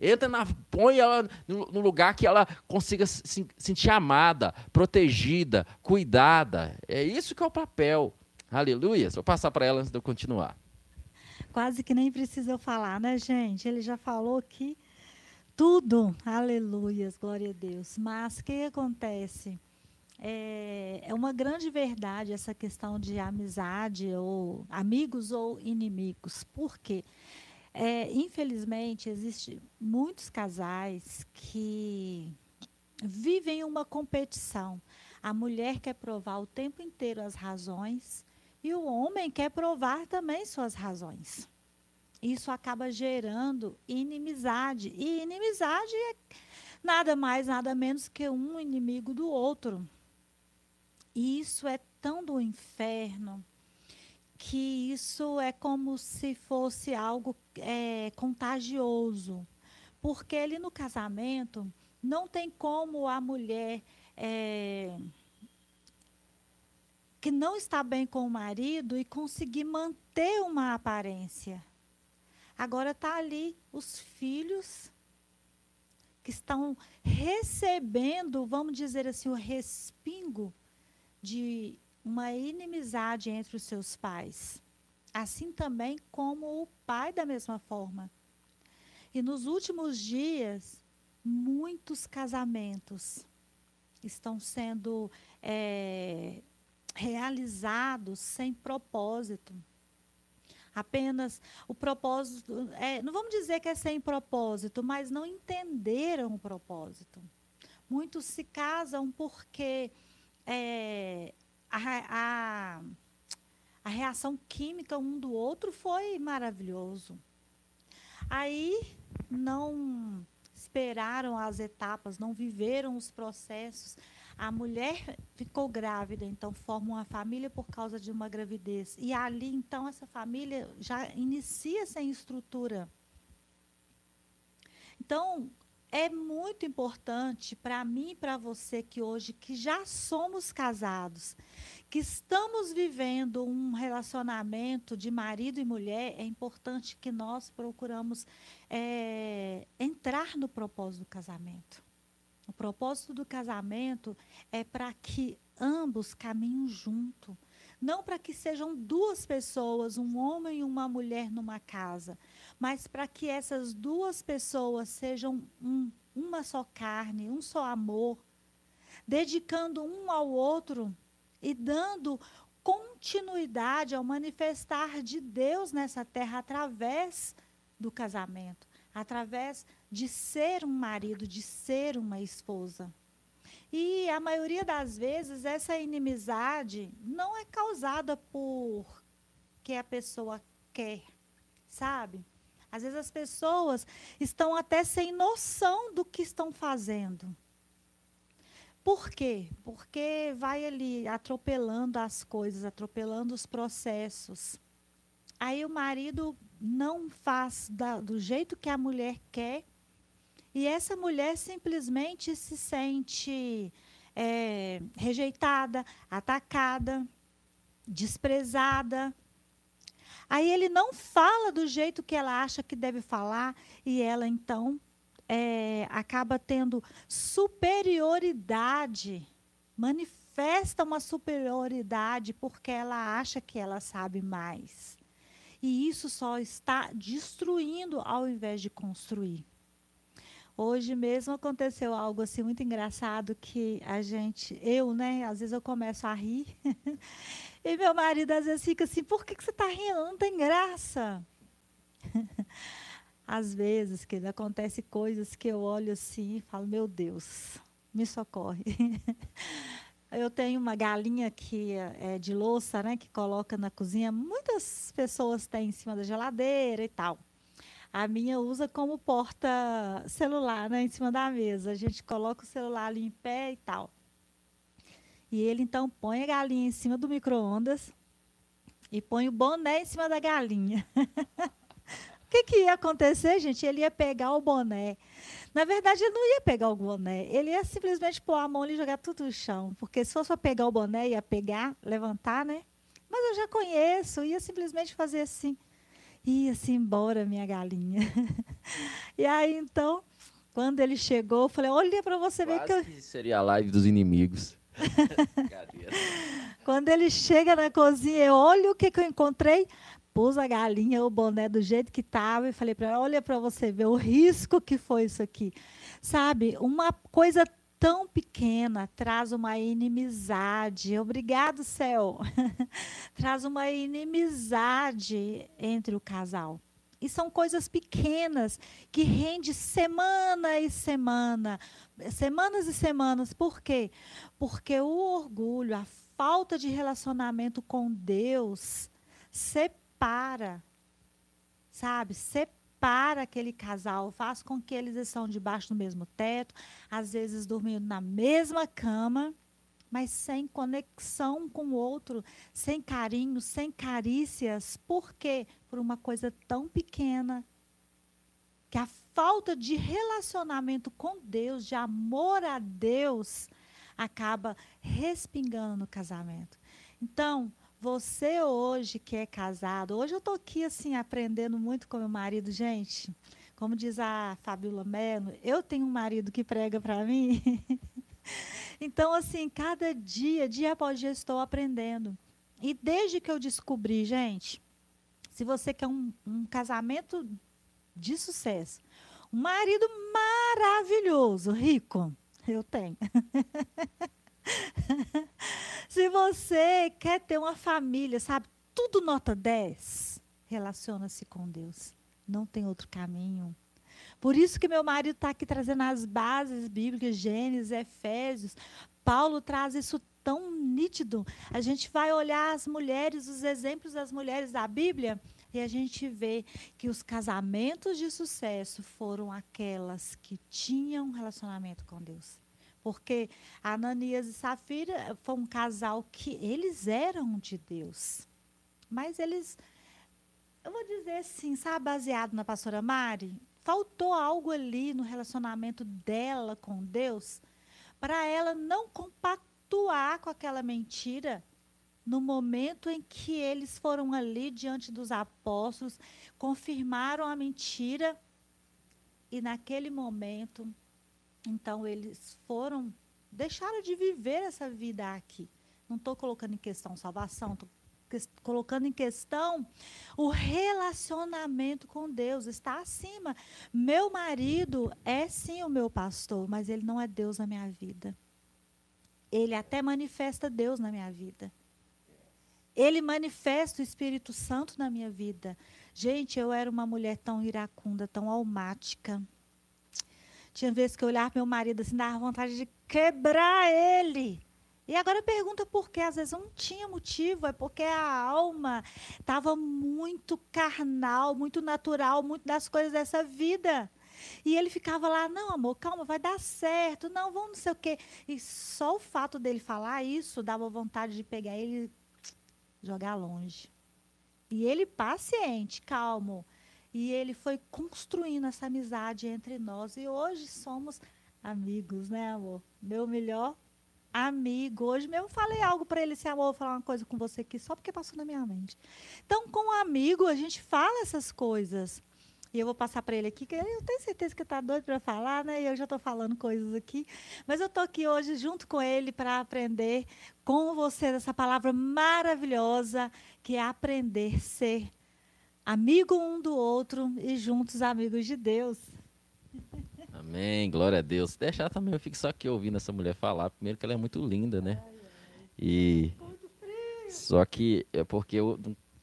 Entra na, põe ela no lugar que ela consiga se sentir amada, protegida, cuidada. É isso que é o papel. Aleluia. Vou passar para ela antes de eu continuar. Quase que nem precisa eu falar, né, gente? Ele já falou aqui tudo. Aleluia, glória a Deus. Mas o que acontece? É, é uma grande verdade essa questão de amizade, ou amigos ou inimigos. Por quê? É, infelizmente, existem muitos casais que vivem uma competição. A mulher quer provar o tempo inteiro as razões e o homem quer provar também suas razões. Isso acaba gerando inimizade. E inimizade é nada mais, nada menos que um inimigo do outro. E isso é tão do inferno que isso é como se fosse algo é, contagioso. Porque ali no casamento não tem como a mulher é, que não está bem com o marido e conseguir manter uma aparência. Agora está ali os filhos que estão recebendo, vamos dizer assim, o respingo de uma inimizade entre os seus pais, assim também como o pai da mesma forma. E nos últimos dias, muitos casamentos estão sendo é, realizados sem propósito. Apenas o propósito, é, não vamos dizer que é sem propósito, mas não entenderam o propósito. Muitos se casam porque é, A, a, a reação química um do outro foi maravilhoso. Aí não esperaram as etapas, não viveram os processos. A mulher ficou grávida, então forma uma família por causa de uma gravidez. E ali, então, essa família já inicia sem estrutura. Então, é muito importante para mim e para você que hoje, que já somos casados, que estamos vivendo um relacionamento de marido e mulher, é importante que nós procuramos é, entrar no propósito do casamento. O propósito do casamento é para que ambos caminhem junto. Não para que sejam duas pessoas, um homem e uma mulher numa casa, mas para que essas duas pessoas sejam um, uma só carne, um só amor, dedicando um ao outro e dando continuidade ao manifestar de Deus nessa terra através do casamento, através de ser um marido, de ser uma esposa. E, a maioria das vezes, essa inimizade não é causada por que a pessoa quer, sabe? Às vezes, as pessoas estão até sem noção do que estão fazendo. Por quê? Porque vai ali atropelando as coisas, atropelando os processos. Aí, o marido não faz da, do jeito que a mulher quer, e essa mulher simplesmente se sente é, rejeitada, atacada, desprezada. Aí ele não fala do jeito que ela acha que deve falar e ela, então, é, acaba tendo superioridade, manifesta uma superioridade porque ela acha que ela sabe mais. E isso só está destruindo ao invés de construir. Hoje mesmo aconteceu algo assim muito engraçado que a gente, eu, né, às vezes eu começo a rir e meu marido às vezes fica assim, por que que você está rindo? Não tem graça. Às vezes, que acontece coisas que eu olho assim e falo, meu Deus, me socorre. Eu tenho uma galinha que é de louça, né, que coloca na cozinha, muitas pessoas têm em cima da geladeira e tal. A minha usa como porta celular, né, em cima da mesa. A gente coloca o celular ali em pé e tal. E ele, então, põe a galinha em cima do micro-ondas e põe o boné em cima da galinha. O que, que ia acontecer, gente? Ele ia pegar o boné. Na verdade, ele não ia pegar o boné. Ele ia simplesmente pôr a mão e jogar tudo no chão. Porque se fosse para pegar o boné, ia pegar, levantar, né? Mas eu já conheço, ia simplesmente fazer assim. ia-se embora minha galinha. E aí, então, quando ele chegou, eu falei, olha para você Quase ver que... Eu... que seria a live dos inimigos. Quando ele chega na cozinha, eu olho o que, que eu encontrei. Pus a galinha, o boné do jeito que estava e falei para ela, olha para você ver o risco que foi isso aqui. Sabe, uma coisa tão pequena traz uma inimizade. Obrigado, céu. Traz uma inimizade entre o casal. E são coisas pequenas que rende semana e semana, semanas e semanas. Por quê? Porque o orgulho, a falta de relacionamento com Deus separa, sabe? Separa aquele casal, faz com que eles estão debaixo do mesmo teto, às vezes dormindo na mesma cama, mas sem conexão com o outro, sem carinho, sem carícias. Por quê? Por uma coisa tão pequena, que a falta de relacionamento com Deus, de amor a Deus, acaba respingando no casamento. Então, você hoje que é casado, hoje eu estou aqui assim, aprendendo muito com meu marido, gente, como diz a Fabiola Melo, eu tenho um marido que prega para mim. Então, assim, cada dia, dia após dia, estou aprendendo. E desde que eu descobri, gente, se você quer um, um casamento de sucesso, um marido maravilhoso, rico, eu tenho. Se você quer ter uma família, sabe, tudo nota dez, relaciona-se com Deus. Não tem outro caminho. Por isso que meu marido está aqui trazendo as bases bíblicas, Gênesis, Efésios. Paulo traz isso tão nítido. A gente vai olhar as mulheres, os exemplos das mulheres da Bíblia, e a gente vê que os casamentos de sucesso foram aquelas que tinham um relacionamento com Deus. Porque Ananias e Safira foi um casal que eles eram de Deus. Mas eles, eu vou dizer assim, sabe, baseado na pastora Mari, faltou algo ali no relacionamento dela com Deus para ela não compactuar com aquela mentira no momento em que eles foram ali diante dos apóstolos, confirmaram a mentira e naquele momento, então, eles foram, deixaram de viver essa vida aqui. Não estou colocando em questão salvação, estou colocando em questão o relacionamento com Deus, está acima. Meu marido é sim o meu pastor, mas ele não é Deus na minha vida. Ele até manifesta Deus na minha vida. Ele manifesta o Espírito Santo na minha vida. Gente, eu era uma mulher tão iracunda, tão almática. Tinha vezes que eu olhava para meu marido assim, dava vontade de quebrar ele. E agora pergunta por quê. Às vezes não tinha motivo, é porque a alma estava muito carnal, muito natural, muito das coisas dessa vida. E ele ficava lá, não, amor, calma, vai dar certo, não, vamos não sei o quê. E só o fato dele falar isso dava vontade de pegar ele e jogar longe. E ele paciente, calmo. E ele foi construindo essa amizade entre nós. E hoje somos amigos, né, amor? Meu melhor amigo. Hoje mesmo falei algo para ele, assim, amor, vou falar uma coisa com você aqui, só porque passou na minha mente. Então, com um amigo, a gente fala essas coisas. E eu vou passar para ele aqui, que eu tenho certeza que está doido para falar, né? E eu já estou falando coisas aqui. Mas eu estou aqui hoje junto com ele para aprender com você essa palavra maravilhosa, que é aprender a ser amigo um do outro e juntos amigos de Deus. Amém, glória a Deus. Deixar também, eu fico só aqui ouvindo essa mulher falar. Primeiro que ela é muito linda, né? Ai, ai. E muito frio. Só que é porque eu,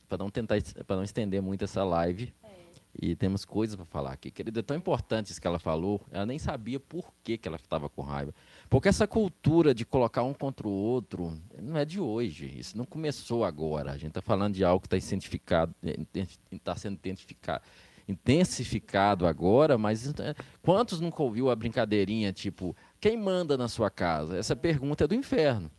para não tentar, para não estender muito essa live, é. E temos coisas para falar aqui. Querida, é tão importante isso que ela falou. Ela nem sabia por que que ela estava com raiva. Porque essa cultura de colocar um contra o outro não é de hoje. Isso não começou agora. A gente está falando de algo que está identificado, está sendo identificado. Intensificado agora, mas quantos nunca ouviu a brincadeirinha, tipo, quem manda na sua casa? Essa pergunta é do inferno.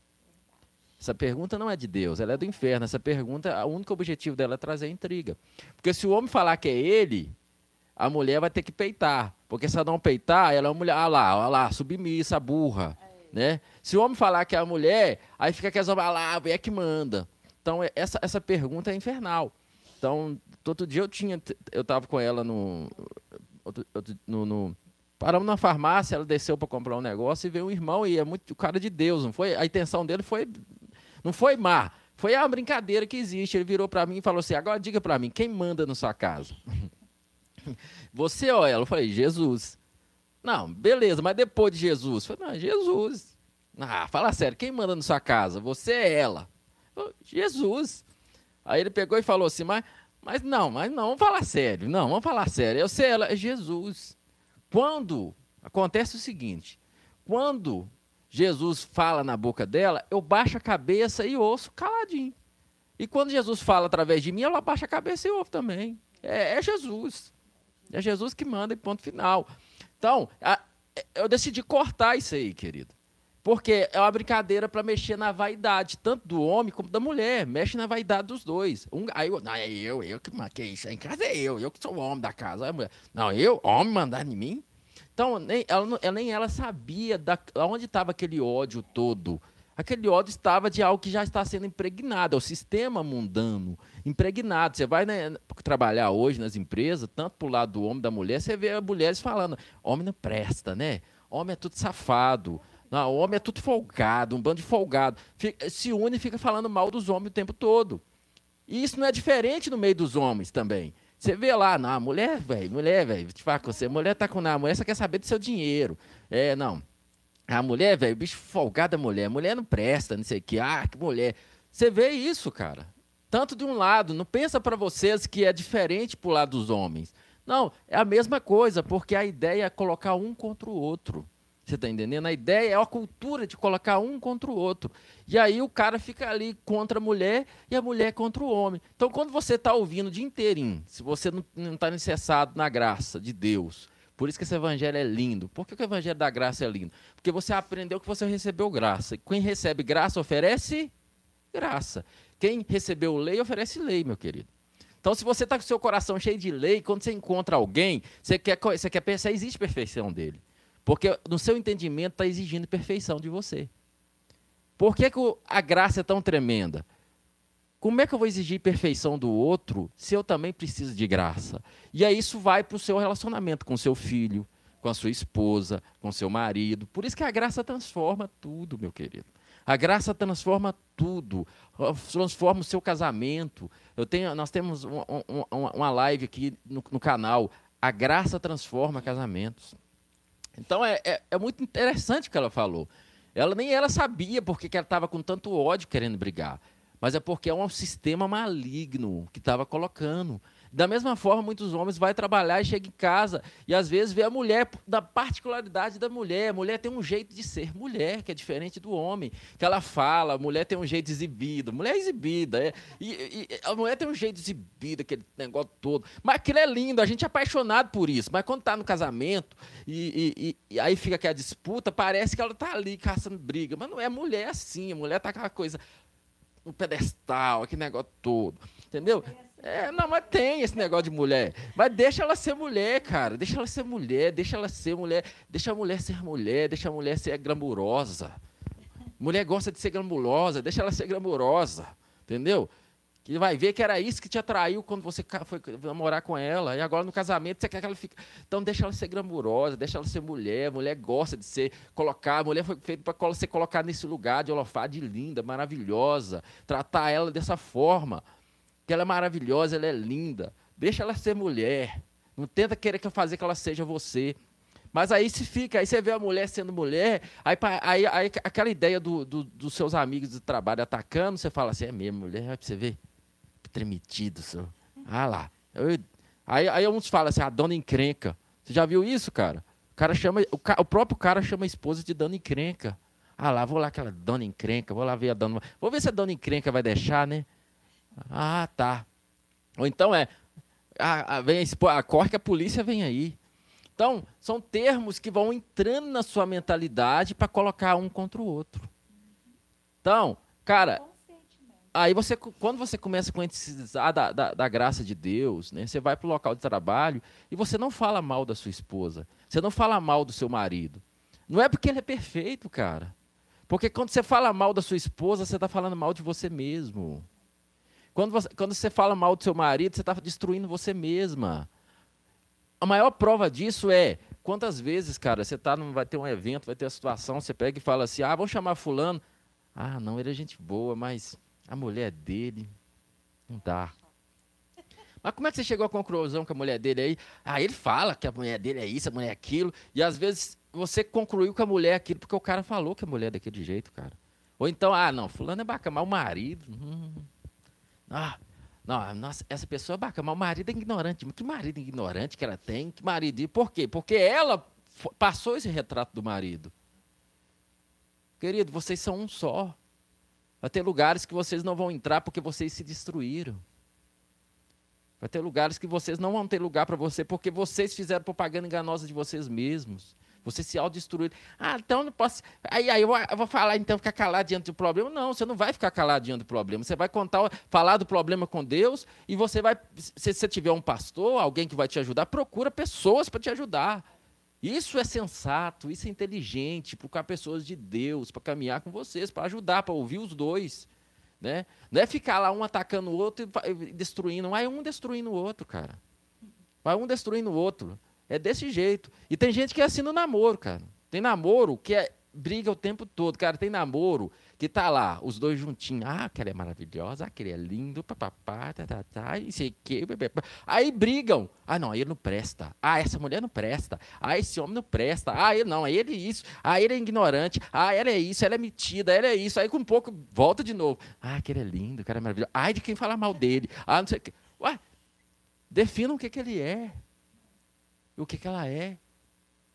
Essa pergunta não é de Deus, ela é do inferno. Essa pergunta, o único objetivo dela é trazer intriga. Porque se o homem falar que é ele, a mulher vai ter que peitar. Porque se ela não peitar, ela é uma mulher, ah lá, ah lá, submissa, burra. Né? Se o homem falar que é a mulher, aí fica que as homens, ah lá, é que manda. Então, essa, essa pergunta é infernal. Então, Outro dia eu tinha, eu tava com ela no, no, no paramos na farmácia, ela desceu para comprar um negócio e veio um irmão e é muito o cara de Deus, não foi? A intenção dele foi, não foi má, foi a brincadeira que existe. Ele virou para mim e falou assim: agora diga para mim, quem manda na sua casa? Você ou ela? Eu falei: Jesus. Não, beleza, mas depois de Jesus? Eu falei: não, Jesus. Ah, fala sério, quem manda na sua casa? Você é ela? Eu, Jesus. Aí ele pegou e falou assim: mas, mas não, mas não, vamos falar sério, não, vamos falar sério. Eu sei, ela é Jesus. Quando acontece o seguinte, quando Jesus fala na boca dela, eu baixo a cabeça e ouço caladinho. E quando Jesus fala através de mim, ela baixa a cabeça e ouve também. É, é Jesus. É Jesus que manda e ponto final. Então, a, eu decidi cortar isso aí, querido. Porque é uma brincadeira para mexer na vaidade, tanto do homem como da mulher. Mexe na vaidade dos dois. Um, aí eu, não, é eu, eu que marquei isso. Em casa é eu, eu que sou o homem da casa. A mulher, não, eu, homem, mandar em mim. Então, nem ela, nem ela sabia da, onde estava aquele ódio todo. Aquele ódio estava de algo que já está sendo impregnado, é o sistema mundano, impregnado. Você vai, né, trabalhar hoje nas empresas, tanto para o lado do homem da mulher, você vê mulheres falando: homem não presta, né? Homem é tudo safado. Não, o homem é tudo folgado, um bando de folgado. Fica, se une e fica falando mal dos homens o tempo todo. E isso não é diferente no meio dos homens também. Você vê lá, não, mulher, velho, mulher, velho, te fala com você, mulher tá com nada, mulher só quer saber do seu dinheiro. É, não. A mulher, velho, bicho folgado da mulher, mulher não presta, não sei o que, ah, que mulher. Você vê isso, cara. Tanto de um lado, não pensa para vocês que é diferente pro lado dos homens. Não, é a mesma coisa, porque a ideia é colocar um contra o outro. Você está entendendo? A ideia é a cultura de colocar um contra o outro. E aí o cara fica ali contra a mulher e a mulher contra o homem. Então, quando você está ouvindo o dia inteirinho, se você não está necessado na graça de Deus, por isso que esse evangelho é lindo. Por que o evangelho da graça é lindo? Porque você aprendeu que você recebeu graça. E quem recebe graça oferece graça. Quem recebeu lei oferece lei, meu querido. Então, se você está com o seu coração cheio de lei, quando você encontra alguém, você quer, você quer pensar, existe perfeição dele. Porque no seu entendimento está exigindo perfeição de você. Por que que a graça é tão tremenda? Como é que eu vou exigir perfeição do outro se eu também preciso de graça? E aí isso vai para o seu relacionamento com seu filho, com a sua esposa, com seu marido. Por isso que a graça transforma tudo, meu querido. A graça transforma tudo, transforma o seu casamento. Eu tenho, nós temos um, um, uma live aqui no, no canal, a graça transforma casamentos. Então, é, é, é muito interessante o que ela falou. Ela, nem ela sabia porque que ela estava com tanto ódio querendo brigar. Mas é porque é um sistema maligno que estava colocando. Da mesma forma, muitos homens vão trabalhar e chegam em casa e, às vezes, vê a mulher, da particularidade da mulher. A mulher tem um jeito de ser mulher, que é diferente do homem. Que ela fala, a mulher tem um jeito exibido. Mulher é exibida. É, e, e, a mulher tem um jeito exibido, aquele negócio todo. Mas aquilo é lindo, a gente é apaixonado por isso. Mas quando está no casamento e, e, e aí fica aquela disputa, parece que ela está ali caçando briga. Mas não é mulher assim. A mulher está com aquela coisa... um pedestal, aquele negócio todo, entendeu? É, não, mas tem esse negócio de mulher, mas deixa ela ser mulher, cara, deixa ela ser mulher, deixa ela ser mulher, deixa a mulher ser mulher, deixa a mulher ser glamurosa, mulher gosta de ser glamurosa, deixa ela ser glamurosa, entendeu? Que vai ver que era isso que te atraiu quando você foi namorar com ela, e agora no casamento você quer que ela fique... Então deixa ela ser glamurosa, deixa ela ser mulher, mulher gosta de ser colocada, mulher foi feita para ser colocada nesse lugar de holofote, de linda, maravilhosa, tratar ela dessa forma, que ela é maravilhosa, ela é linda, deixa ela ser mulher, não tenta querer fazer que ela seja você. Mas aí se fica, aí você vê a mulher sendo mulher, aí, aí, aí aquela ideia do, do, dos seus amigos de trabalho atacando, você fala assim, é mesmo, mulher, vai para você ver. Tremetido, senhor. Ah lá. Eu, aí, aí uns falam assim, a dona encrenca. Você já viu isso, cara? O, cara chama, o, ca, o próprio cara chama a esposa de dona encrenca. Ah lá, vou lá aquela dona encrenca, vou lá ver a dona... Vou ver se a dona encrenca vai deixar, né? Ah, tá. Ou então é... A, a, vem a, a, corre que a polícia vem aí. Então, são termos que vão entrando na sua mentalidade para colocar um contra o outro. Então, cara... Aí, você, quando você começa a conscientizar da, da, da graça de Deus, né, você vai para o local de trabalho e você não fala mal da sua esposa, você não fala mal do seu marido. Não é porque ele é perfeito, cara. Porque quando você fala mal da sua esposa, você está falando mal de você mesmo. Quando você, quando você fala mal do seu marido, você está destruindo você mesma. A maior prova disso é... Quantas vezes, cara, você tá, num, vai ter um evento, vai ter uma situação, você pega e fala assim, ah, vamos chamar fulano. Ah, não, ele é gente boa, mas a mulher dele não dá. Mas como é que você chegou à conclusão que a mulher dele é aí? Ah, ele fala que a mulher dele é isso, a mulher é aquilo. E às vezes você concluiu que a mulher é aquilo porque o cara falou que a mulher é daquele jeito, cara. Ou então, ah, não, fulano é bacana, mas o marido... Hum, ah... Não, nossa, essa pessoa é bacana, mas o marido é ignorante. Que marido ignorante que ela tem? Que marido? Por quê? Porque ela passou esse retrato do marido. Querido, vocês são um só. Vai ter lugares que vocês não vão entrar porque vocês se destruíram. Vai ter lugares que vocês não vão ter lugar para você porque vocês fizeram propaganda enganosa de vocês mesmos. Você se autodestruir. Ah, então não posso... Aí, aí eu vou falar, então, ficar calado diante do problema. Não, você não vai ficar calado diante do problema. Você vai contar, falar do problema com Deus e você vai... Se você tiver um pastor, alguém que vai te ajudar, procura pessoas para te ajudar. Isso é sensato, isso é inteligente, procurar pessoas de Deus para caminhar com vocês, para ajudar, para ouvir os dois. Né? Não é ficar lá um atacando o outro e destruindo. Vai um destruindo o outro, cara. Vai um destruindo o outro. É desse jeito. E tem gente que é assim no namoro, cara. Tem namoro que é, briga o tempo todo, cara. Tem namoro que tá lá, os dois juntinhos. Ah, aquela é maravilhosa, aquele é lindo, papapá, tá, tá, tá, e sei que. Aí brigam. Ah, não, aí ele não presta. Ah, essa mulher não presta. Ah, esse homem não presta. Ah, ele não, ele é isso. Ah, ele é ignorante. Ah, ela é isso, ela é metida, ela é isso. Aí com um pouco, volta de novo. Ah, aquele é lindo, cara é maravilhoso. Ah, de quem fala mal dele. Ah, não sei o que. Ué, definam o que que ele é. E o que que ela é?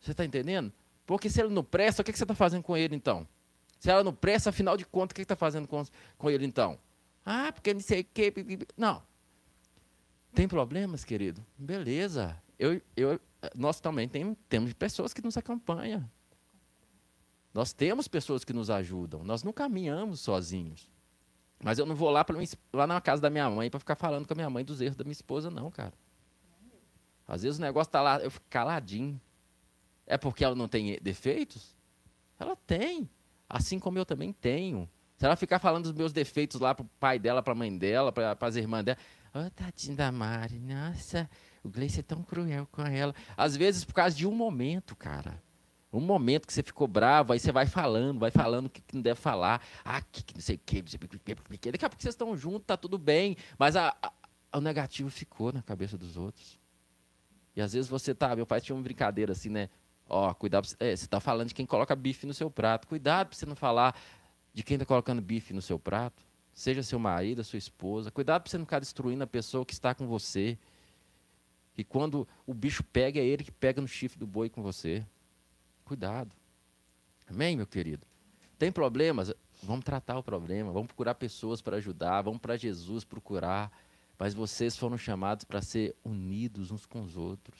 Você está entendendo? Porque se ele não presta, o que que você está fazendo com ele, então? Se ela não presta, afinal de contas, o que que está fazendo com, com ele, então? Ah, porque não sei o quê. Não. Tem problemas, querido? Beleza. Eu, eu, nós também tem, temos pessoas que nos acompanham. Nós temos pessoas que nos ajudam. Nós não caminhamos sozinhos. Mas eu não vou lá, pra, lá na casa da minha mãe para ficar falando com a minha mãe dos erros da minha esposa, não, cara. Às vezes o negócio está lá, eu fico caladinho. É porque ela não tem defeitos? Ela tem. Assim como eu também tenho. Se ela ficar falando dos meus defeitos lá para o pai dela, para a mãe dela, para as irmãs dela. Ô, oh, tadinha da Mari, nossa, o Gleice é tão cruel com ela. Às vezes por causa de um momento, cara. Um momento que você ficou bravo, aí você vai falando, vai falando o que não deve falar. Ah, que, que não sei o que. Daqui a pouco vocês estão juntos, tá tudo bem. Mas a, a, o negativo ficou na cabeça dos outros. E às vezes você tá, meu pai tinha uma brincadeira assim, né? Ó, oh, cuidado, é, você tá falando de quem coloca bife no seu prato. Cuidado para você não falar de quem tá colocando bife no seu prato. Seja seu marido, sua esposa. Cuidado para você não ficar destruindo a pessoa que está com você. E quando o bicho pega, é ele que pega no chifre do boi com você. Cuidado. Amém, meu querido? Tem problemas? Vamos tratar o problema. Vamos procurar pessoas para ajudar. Vamos para Jesus procurar. Mas vocês foram chamados para ser unidos uns com os outros.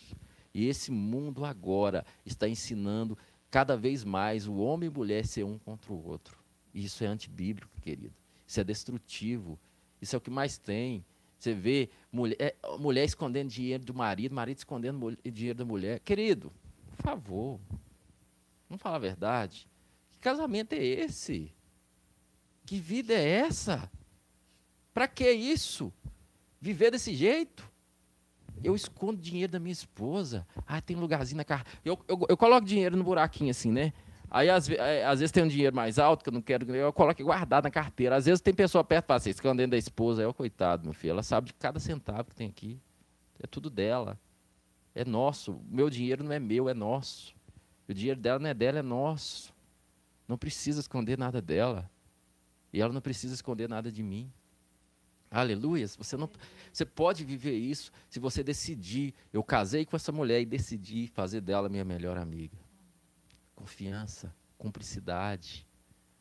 E esse mundo agora está ensinando cada vez mais o homem e a mulher ser um contra o outro. E isso é antibíblico, querido. Isso é destrutivo. Isso é o que mais tem. Você vê mulher, é, mulher escondendo dinheiro do marido, marido escondendo mulher, dinheiro da mulher. Querido, por favor, vamos falar a verdade. Que casamento é esse? Que vida é essa? Para que isso? Viver desse jeito? Eu escondo dinheiro da minha esposa. Ah, tem um lugarzinho na carteira. Eu, eu, eu coloco dinheiro no buraquinho assim, né? Aí, às, às vezes, tem um dinheiro mais alto que eu não quero. Eu coloco guardado na carteira. Às vezes, tem pessoa perto e fala assim, escondendo da esposa. Eu, coitado, meu filho. Ela sabe de cada centavo que tem aqui. É tudo dela. É nosso. O meu dinheiro não é meu, é nosso. O dinheiro dela não é dela, é nosso. Não precisa esconder nada dela. E ela não precisa esconder nada de mim. Aleluia, você, não, você pode viver isso se você decidir. Eu casei com essa mulher e decidi fazer dela minha melhor amiga. Confiança, cumplicidade.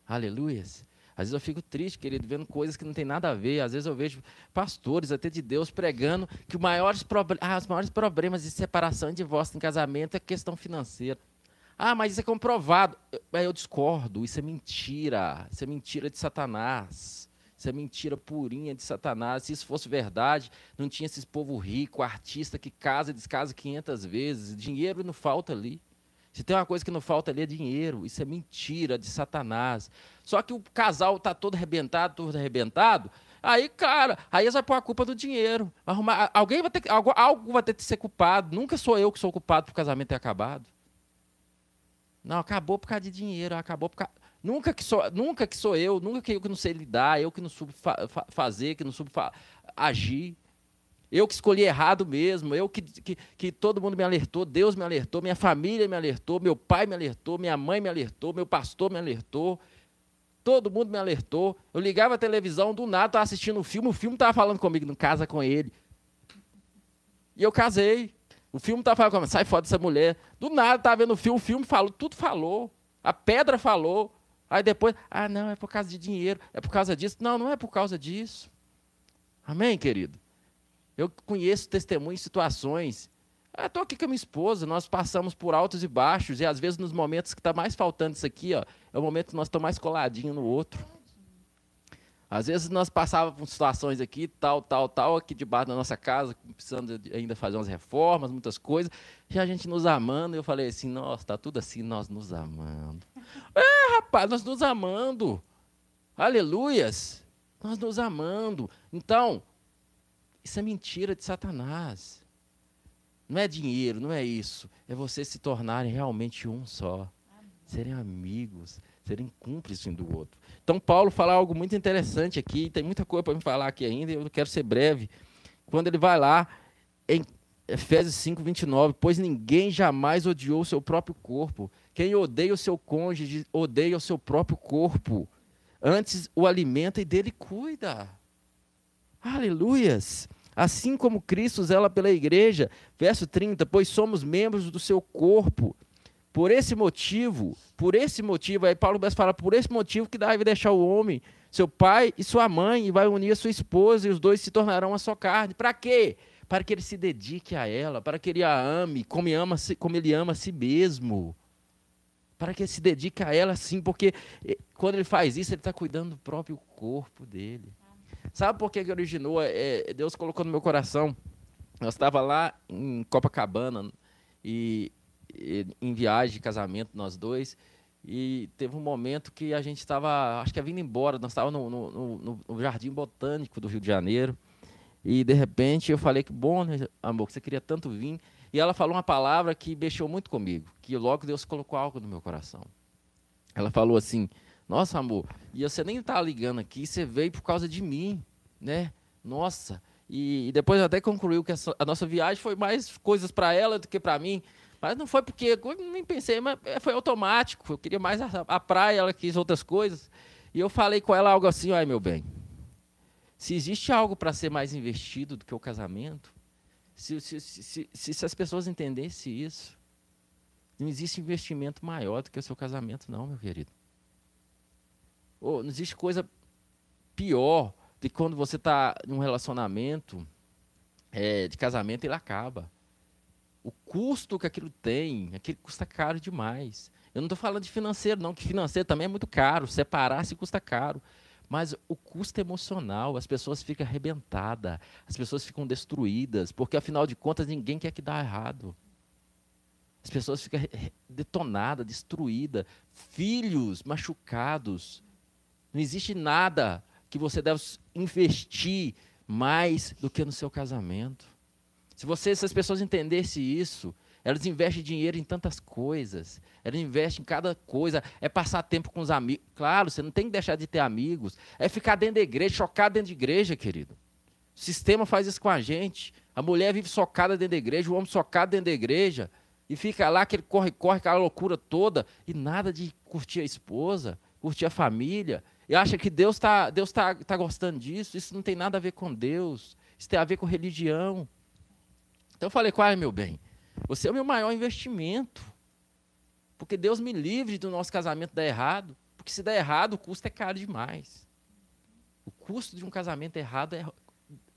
Aleluia. Às vezes eu fico triste, querido, vendo coisas que não tem nada a ver. Às vezes eu vejo pastores, até de Deus, pregando que os maiores, proble- ah, os maiores problemas de separação e divórcio em casamento é questão financeira. Ah, mas isso é comprovado. Aí eu discordo, isso é mentira. Isso é mentira de Satanás. Isso é mentira purinha de Satanás. Se isso fosse verdade, não tinha esse povo rico, artista que casa e descasa quinhentas vezes. Dinheiro não falta ali. Se tem uma coisa que não falta ali é dinheiro. Isso é mentira de Satanás. Só que o casal está todo arrebentado, todo arrebentado, Aí, cara, aí eles vão pôr a culpa do dinheiro. Arrumar, alguém vai ter, algo, algo vai ter que ser culpado. Nunca sou eu que sou culpado por o casamento ter acabado. Não, acabou por causa de dinheiro, acabou por causa... Nunca que sou, nunca que sou eu, nunca que eu que não sei lidar, eu que não soube fa fazer, que não soube agir. Eu que escolhi errado mesmo, eu que, que, que todo mundo me alertou, Deus me alertou, minha família me alertou, meu pai me alertou, minha mãe me alertou, meu pastor me alertou, todo mundo me alertou. Eu ligava a televisão, do nada, estava assistindo um filme, o filme estava falando comigo, não casa com ele. E eu casei. O filme estava falando comigo, sai fora dessa mulher. Do nada, estava vendo o filme, o filme falou, tudo falou. A pedra falou. Aí depois, ah, não, é por causa de dinheiro, é por causa disso. Não, não é por causa disso. Amém, querido? Eu conheço testemunhos, situações. Eu estou aqui com a minha esposa, nós passamos por altos e baixos, e às vezes nos momentos que está mais faltando isso aqui, ó, é o momento que nós estamos mais coladinhos no outro. Às vezes nós passávamos por situações aqui, tal, tal, tal, aqui debaixo da nossa casa, precisando de ainda fazer umas reformas, muitas coisas, e a gente nos amando, e eu falei assim, nossa, está tudo assim, nós nos amando. É, rapaz, nós nos amando. Aleluias! Nós nos amando. Então... isso é mentira de Satanás. Não é dinheiro, não é isso. É vocês se tornarem realmente um só. Amém. Serem amigos, serem cúmplices um do outro. Então, Paulo fala algo muito interessante aqui. Tem muita coisa para me falar aqui ainda, eu quero ser breve. Quando ele vai lá, em Efésios cinco, vinte e nove, pois ninguém jamais odiou o seu próprio corpo. Quem odeia o seu cônjuge, odeia o seu próprio corpo. Antes o alimenta e dele cuida. Aleluias! Assim como Cristo zela pela igreja, verso trinta, pois somos membros do seu corpo. Por esse motivo, por esse motivo, aí Paulo começa a falar, por esse motivo que deve deixar o homem, seu pai e sua mãe, e vai unir a sua esposa, e os dois se tornarão uma só carne. Para quê? Para que ele se dedique a ela, para que ele a ame, como ele ama, como ele ama a si mesmo. Para que ele se dedique a ela, sim, porque quando ele faz isso, ele está cuidando do próprio corpo dele. Sabe por que que originou? É, Deus colocou no meu coração. Nós estávamos lá em Copacabana, e, e, em viagem de casamento, nós dois, e teve um momento que a gente estava, acho que havia ido embora, nós estávamos no, no, no, no Jardim Botânico do Rio de Janeiro, e de repente eu falei que bom, né, amor, que você queria tanto vir, e ela falou uma palavra que mexeu muito comigo, que logo Deus colocou algo no meu coração. Ela falou assim, nossa, amor, e você nem tá ligando aqui, você veio por causa de mim, né? Nossa, e, e depois até concluiu que essa, a nossa viagem foi mais coisas para ela do que para mim, mas não foi porque, eu nem pensei, mas foi automático, eu queria mais a, a praia, ela quis outras coisas, e eu falei com ela algo assim, ai, meu bem, se existe algo para ser mais investido do que o casamento, se, se, se, se, se, se as pessoas entendessem isso, não existe investimento maior do que o seu casamento, não, meu querido. Oh, não existe coisa pior de quando você está em um relacionamento é, de casamento e ele acaba. O custo que aquilo tem, aquilo custa caro demais. Eu não estou falando de financeiro, não, que financeiro também é muito caro, separar-se custa caro. Mas o custo emocional, as pessoas ficam arrebentadas, as pessoas ficam destruídas, porque, afinal de contas, ninguém quer que dê errado. As pessoas ficam detonadas, destruídas, filhos machucados. Não existe nada que você deve investir mais do que no seu casamento. Se você, se as pessoas entendessem isso, elas investem dinheiro em tantas coisas, elas investem em cada coisa, é passar tempo com os amigos. Claro, você não tem que deixar de ter amigos, é ficar dentro da igreja, chocado dentro de igreja, querido. O sistema faz isso com a gente. A mulher vive socada dentro da igreja, o homem socado dentro da igreja, e fica lá, que ele corre, corre, aquela loucura toda, e nada de curtir a esposa, curtir a família. E acha que Deus está Deus tá, tá gostando disso. Isso não tem nada a ver com Deus. Isso tem a ver com religião. Então eu falei, qual é, meu bem? Você é o meu maior investimento. Porque Deus me livre do nosso casamento dar errado. Porque se der errado, o custo é caro demais. O custo de um casamento errado é,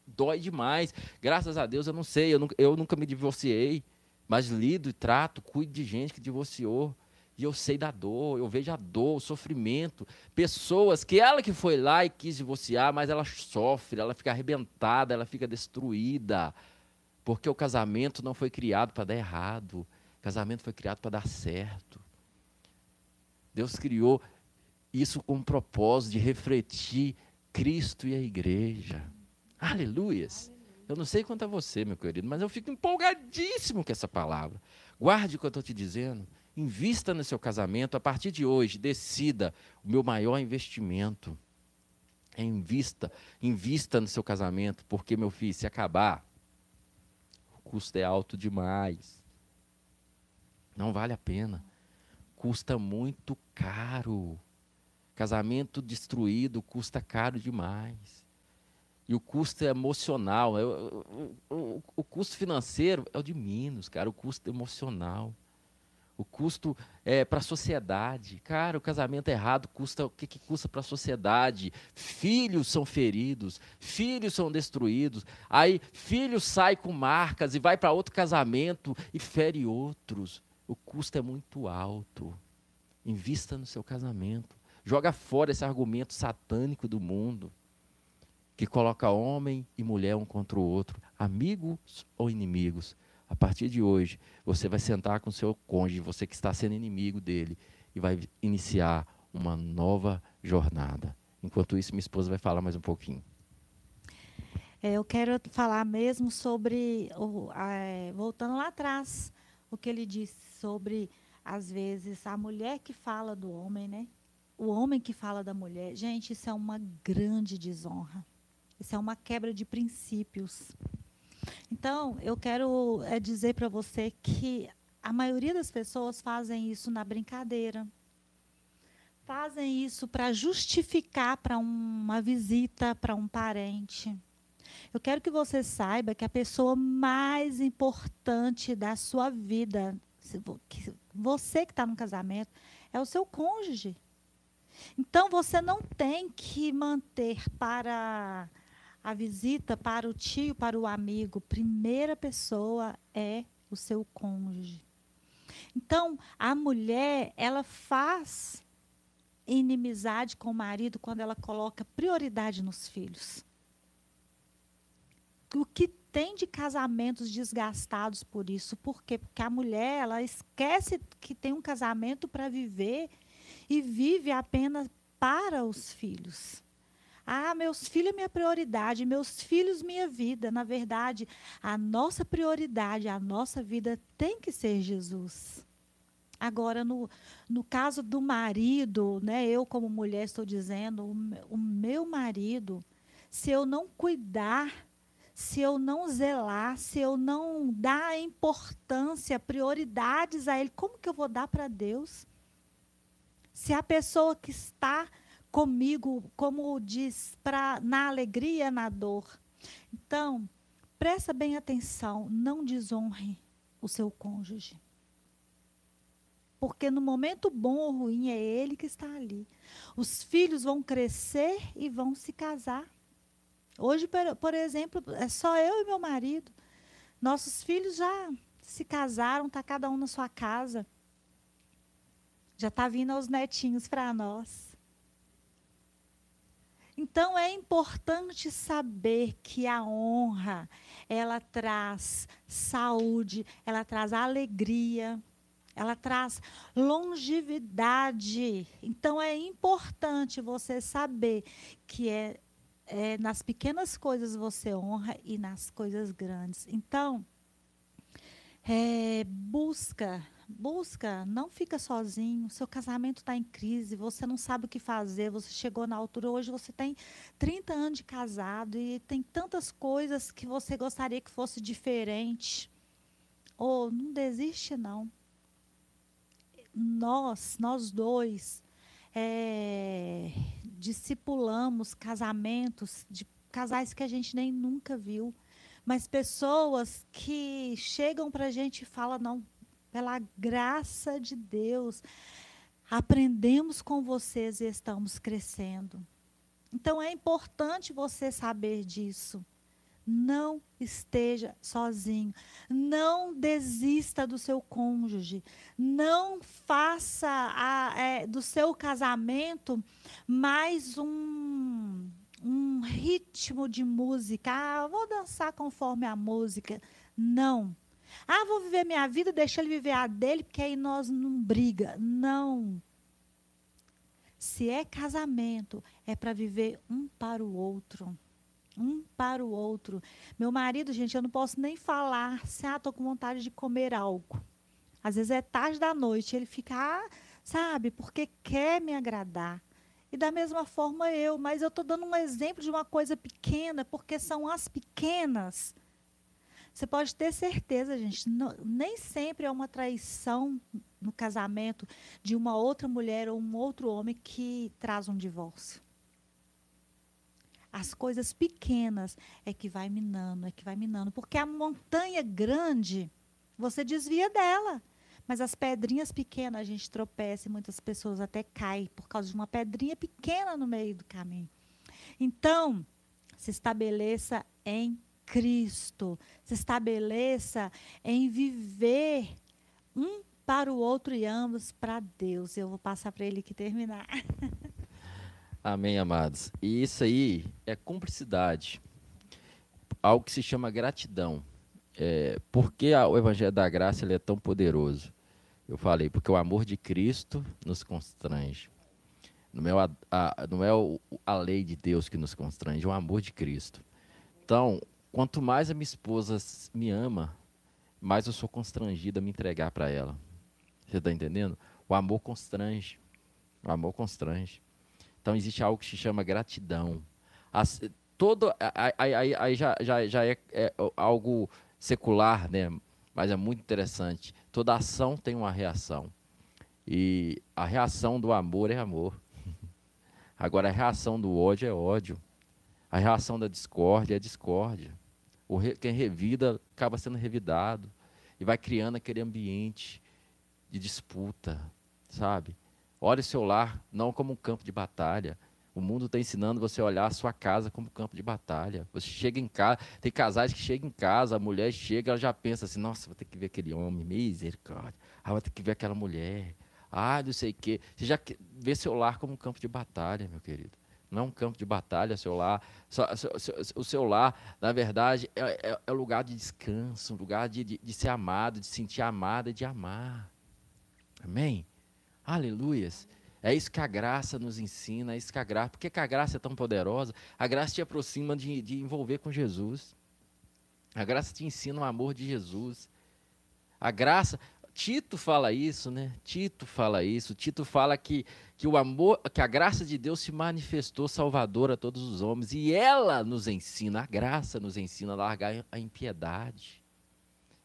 dói demais. Graças a Deus, eu não sei, eu nunca, eu nunca me divorciei. Mas lido e trato, cuido de gente que divorciou. E eu sei da dor, eu vejo a dor, o sofrimento. Pessoas que ela que foi lá e quis divorciar, mas ela sofre, ela fica arrebentada, ela fica destruída. Porque o casamento não foi criado para dar errado. O casamento foi criado para dar certo. Deus criou isso com o propósito de refletir Cristo e a igreja. Aleluias! Eu não sei quanto a você, meu querido, mas eu fico empolgadíssimo com essa palavra. Guarde o que eu estou te dizendo. Invista no seu casamento. A partir de hoje, decida. O meu maior investimento é invista. Invista no seu casamento, porque, meu filho, se acabar, o custo é alto demais. Não vale a pena. Custa muito caro. Casamento destruído custa caro demais. E o custo é emocional. É, o, o, o custo financeiro é o de menos, cara. O custo emocional. O custo é para a sociedade. Cara, o casamento errado custa o que, que custa para a sociedade. Filhos são feridos, filhos são destruídos. Aí, filho sai com marcas e vai para outro casamento e fere outros. O custo é muito alto. Invista no seu casamento. Joga fora esse argumento satânico do mundo que coloca homem e mulher um contra o outro, amigos ou inimigos. A partir de hoje, você vai sentar com o seu cônjuge, você que está sendo inimigo dele, e vai iniciar uma nova jornada. Enquanto isso, minha esposa vai falar mais um pouquinho. Eu quero falar mesmo sobre, voltando lá atrás, o que ele disse sobre, às vezes, a mulher que fala do homem, né? O homem que fala da mulher. Gente, isso é uma grande desonra. Isso é uma quebra de princípios. Então, eu quero é, dizer para você que a maioria das pessoas fazem isso na brincadeira. Fazem isso para justificar para um, uma visita, para um parente. Eu quero que você saiba que a pessoa mais importante da sua vida, você que está no casamento, é o seu cônjuge. Então, você não tem que manter para... a visita para o tio, para o amigo, primeira pessoa é o seu cônjuge. Então, a mulher, ela faz inimizade com o marido quando ela coloca prioridade nos filhos. O que tem de casamentos desgastados por isso? Por quê? Porque a mulher, ela esquece que tem um casamento para viver e vive apenas para os filhos. Ah, meus filhos é minha prioridade, meus filhos minha vida. Na verdade, a nossa prioridade, a nossa vida tem que ser Jesus. Agora, no, no caso do marido, né, eu como mulher estou dizendo, o, o meu marido, se eu não cuidar, se eu não zelar, se eu não dar importância, prioridades a ele, como que eu vou dar para Deus? Se a pessoa que está... comigo, como diz, pra, na alegria, na dor. Então, presta bem atenção, não desonre o seu cônjuge. Porque no momento bom ou ruim é ele que está ali. Os filhos vão crescer e vão se casar. Hoje, por exemplo, é só eu e meu marido. Nossos filhos já se casaram, está cada um na sua casa. Já está vindo os netinhos para nós. Então, é importante saber que a honra, ela traz saúde, ela traz alegria, ela traz longevidade. Então, é importante você saber que é, é nas pequenas coisas você honra e nas coisas grandes. Então, é, busca... Busca, não fica sozinho, seu casamento está em crise, você não sabe o que fazer, você chegou na altura, hoje você tem trinta anos de casado e tem tantas coisas que você gostaria que fosse diferente. Ou, não desiste, não. Nós, nós dois, é, discipulamos casamentos de casais que a gente nem nunca viu, mas pessoas que chegam para a gente e falam, não, pela graça de Deus, aprendemos com vocês e estamos crescendo. Então, é importante você saber disso. Não esteja sozinho. Não desista do seu cônjuge. Não faça a, é, do seu casamento mais um, um ritmo de música. Ah, vou dançar conforme a música. Não. Ah, vou viver minha vida, deixa ele viver a dele, porque aí nós não briga. Não. Se é casamento, é para viver um para o outro. Um para o outro. Meu marido, gente, eu não posso nem falar se ah, estou com vontade de comer algo. Às vezes é tarde da noite, ele fica, ah, sabe, porque quer me agradar. E da mesma forma eu, mas eu estou dando um exemplo de uma coisa pequena, porque são as pequenas. Você pode ter certeza, gente, não, nem sempre é uma traição no casamento de uma outra mulher ou um outro homem que traz um divórcio. As coisas pequenas é que vai minando, é que vai minando. Porque a montanha grande, você desvia dela. Mas as pedrinhas pequenas, a gente tropeça e muitas pessoas até caem por causa de uma pedrinha pequena no meio do caminho. Então, se estabeleça em Cristo. Se estabeleça em viver um para o outro e ambos para Deus. Eu vou passar para ele que terminar. Amém, amados. E isso aí é cumplicidade. Algo que se chama gratidão. É, por que a, o Evangelho da Graça ele é tão poderoso? Eu falei, porque o amor de Cristo nos constrange. Não é, a, a, não é o, a lei de Deus que nos constrange, é o amor de Cristo. Então, quanto mais a minha esposa me ama, mais eu sou constrangido a me entregar para ela. Você está entendendo? O amor constrange. O amor constrange. Então, existe algo que se chama gratidão. As, todo, aí aí, aí já, já, já é, é algo secular, né? Mas é muito interessante. Toda ação tem uma reação. E a reação do amor é amor. Agora, a reação do ódio é ódio. A reação da discórdia é discórdia. O re, quem revida acaba sendo revidado. E vai criando aquele ambiente de disputa, sabe? Olhe seu lar não como um campo de batalha. O mundo está ensinando você a olhar a sua casa como campo de batalha. Você chega em casa, tem casais que chegam em casa, a mulher chega, ela já pensa assim, nossa, vou ter que ver aquele homem, misericórdia. Ah, vou ter que ver aquela mulher. Ah, não sei o quê. Você já vê seu lar como um campo de batalha, meu querido. Não é um campo de batalha, seu lar. O seu lar, na verdade, é, é, é lugar de descanso, lugar de, de, de ser amado, de sentir amada e de amar. Amém? Aleluias. É isso que a graça nos ensina, é isso que a graça... Por que que a graça é tão poderosa? A graça te aproxima de, de envolver com Jesus. A graça te ensina o amor de Jesus. A graça... Tito fala isso, né? Tito fala isso. Tito fala que, que, o amor, que a graça de Deus se manifestou salvadora a todos os homens. E ela nos ensina, a graça nos ensina a largar a impiedade.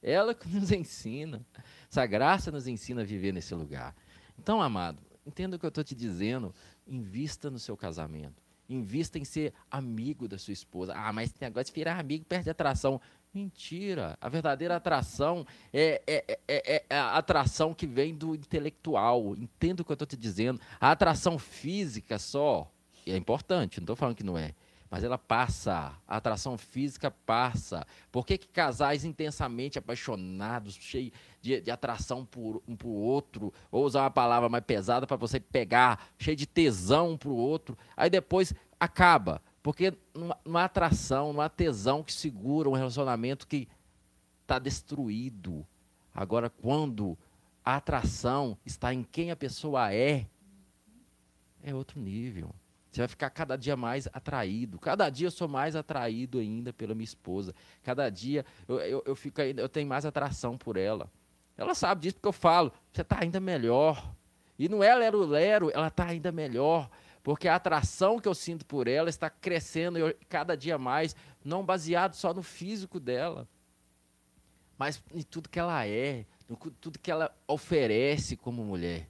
Ela que nos ensina. Essa graça nos ensina a viver nesse lugar. Então, amado, entenda o que eu estou te dizendo, invista no seu casamento, invista em ser amigo da sua esposa. Ah, mas esse negócio de virar amigo perde atração. Mentira, a verdadeira atração é, é, é, é a atração que vem do intelectual, entenda o que eu estou te dizendo. A atração física só é importante, não estou falando que não é, mas ela passa, a atração física passa. Por que que casais intensamente apaixonados, cheios de, de atração por um para o outro, ou usar uma palavra mais pesada para você pegar, cheio de tesão um para o outro, aí depois acaba, porque não, não há atração, não há tesão que segura um relacionamento que está destruído. Agora, quando a atração está em quem a pessoa é, é outro nível. Você vai ficar cada dia mais atraído. Cada dia eu sou mais atraído ainda pela minha esposa. Cada dia eu, eu, eu, fico ainda, eu tenho mais atração por ela. Ela sabe disso porque eu falo, você está ainda melhor. E não é lero-lero, ela está ainda melhor. Porque a atração que eu sinto por ela está crescendo eu, cada dia mais, não baseado só no físico dela, mas em tudo que ela é, em tudo que ela oferece como mulher.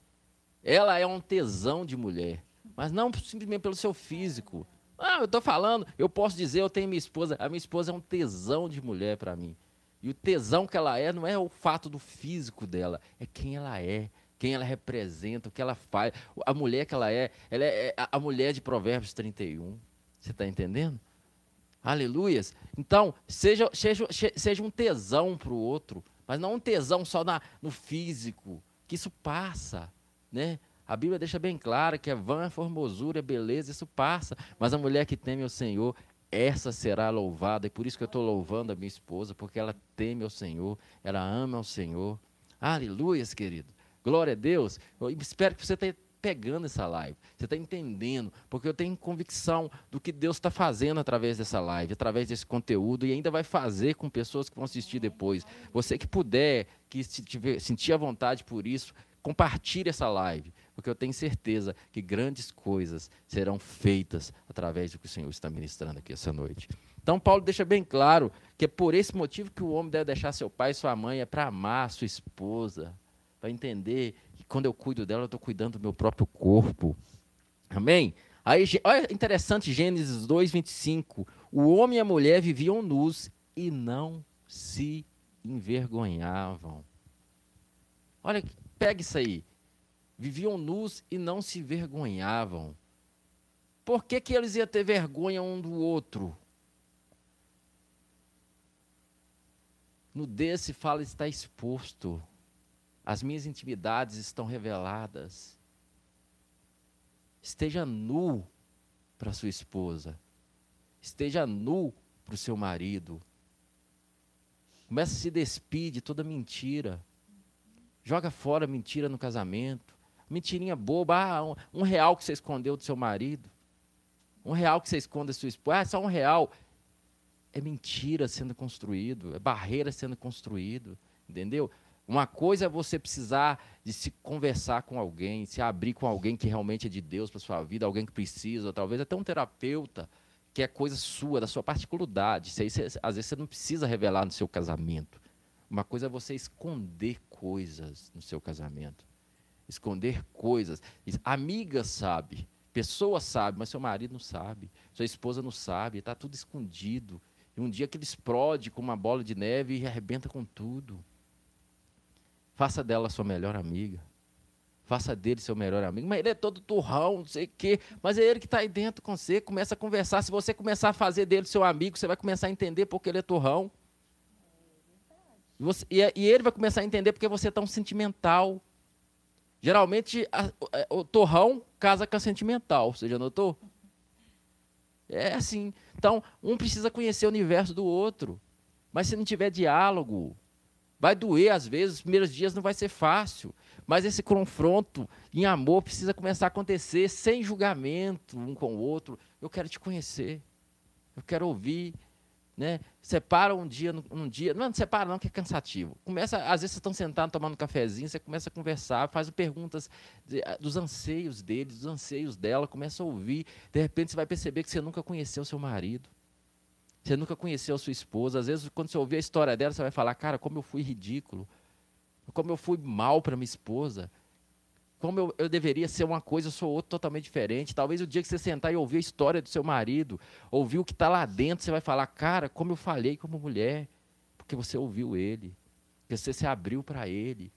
Ela é um tesão de mulher. Mas não simplesmente pelo seu físico. Ah, eu estou falando, eu posso dizer, eu tenho minha esposa, a minha esposa é um tesão de mulher para mim. E o tesão que ela é não é o fato do físico dela, é quem ela é, quem ela representa, o que ela faz, a mulher que ela é, ela é a mulher de Provérbios trinta e um. Você está entendendo? Aleluias! Então, seja, seja, seja um tesão para o outro, mas não um tesão só na, no físico, que isso passa, né? A Bíblia deixa bem claro que é vã a formosura, é beleza, isso passa. Mas a mulher que teme ao Senhor, essa será louvada. E por isso que eu estou louvando a minha esposa, porque ela teme ao Senhor, ela ama ao Senhor. Aleluia, querido. Glória a Deus. Eu espero que você tenha pegando essa live, você está entendendo, porque eu tenho convicção do que Deus está fazendo através dessa live, através desse conteúdo, e ainda vai fazer com pessoas que vão assistir depois. Você que puder, que se tiver, sentir a vontade por isso, compartilhe essa live, porque eu tenho certeza que grandes coisas serão feitas através do que o Senhor está ministrando aqui essa noite. Então, Paulo deixa bem claro que é por esse motivo que o homem deve deixar seu pai e sua mãe, é para amar sua esposa, para entender que quando eu cuido dela, eu estou cuidando do meu próprio corpo. Amém? Aí, olha, interessante, Gênesis dois, vinte e cinco. O homem e a mulher viviam nus e não se envergonhavam. Olha, pega isso aí. Viviam nus e não se envergonhavam. Por que que eles iam ter vergonha um do outro? Nudez se fala está exposto. As minhas intimidades estão reveladas. Esteja nu para sua esposa. Esteja nu para o seu marido. Comece a se despir de toda mentira. Joga fora mentira no casamento. Mentirinha boba. Ah, um real que você escondeu do seu marido. Um real que você esconde da sua esposa. Ah, só um real. É mentira sendo construído. É barreira sendo construído. Entendeu? Uma coisa é você precisar de se conversar com alguém, se abrir com alguém que realmente é de Deus para sua vida, alguém que precisa, ou talvez até um terapeuta, que é coisa sua, da sua particularidade. Isso aí, você, às vezes você não precisa revelar no seu casamento. Uma coisa é você esconder coisas no seu casamento. Esconder coisas. Amiga sabe, pessoa sabe, mas seu marido não sabe, sua esposa não sabe, está tudo escondido. E um dia aquilo explode com uma bola de neve e arrebenta com tudo. Faça dela sua melhor amiga. Faça dele seu melhor amigo. Mas ele é todo turrão, não sei o quê. Mas é ele que está aí dentro com você. Começa a conversar. Se você começar a fazer dele seu amigo, você vai começar a entender porque ele é turrão. Você, e, e ele vai começar a entender porque você é tão sentimental. Geralmente, a, a, o turrão casa com a sentimental. Você já notou? É assim. Então, um precisa conhecer o universo do outro. Mas se não tiver diálogo... Vai doer, às vezes, os primeiros dias não vai ser fácil, mas esse confronto em amor precisa começar a acontecer sem julgamento um com o outro. Eu quero te conhecer, eu quero ouvir, né? Separa um dia, um dia, não, não separa não, que é cansativo. Começa, às vezes vocês estão sentados tomando um cafezinho, você começa a conversar, faz perguntas dos anseios dele, dos anseios dela, começa a ouvir, de repente você vai perceber que você nunca conheceu o seu marido. Você nunca conheceu a sua esposa. Às vezes, quando você ouvir a história dela, você vai falar, cara, como eu fui ridículo, como eu fui mal para minha esposa, como eu, eu deveria ser uma coisa, eu sou outra totalmente diferente. Talvez o dia que você sentar e ouvir a história do seu marido, ouvir o que está lá dentro, você vai falar, cara, como eu falhei como mulher, porque você ouviu ele, porque você se abriu para ele.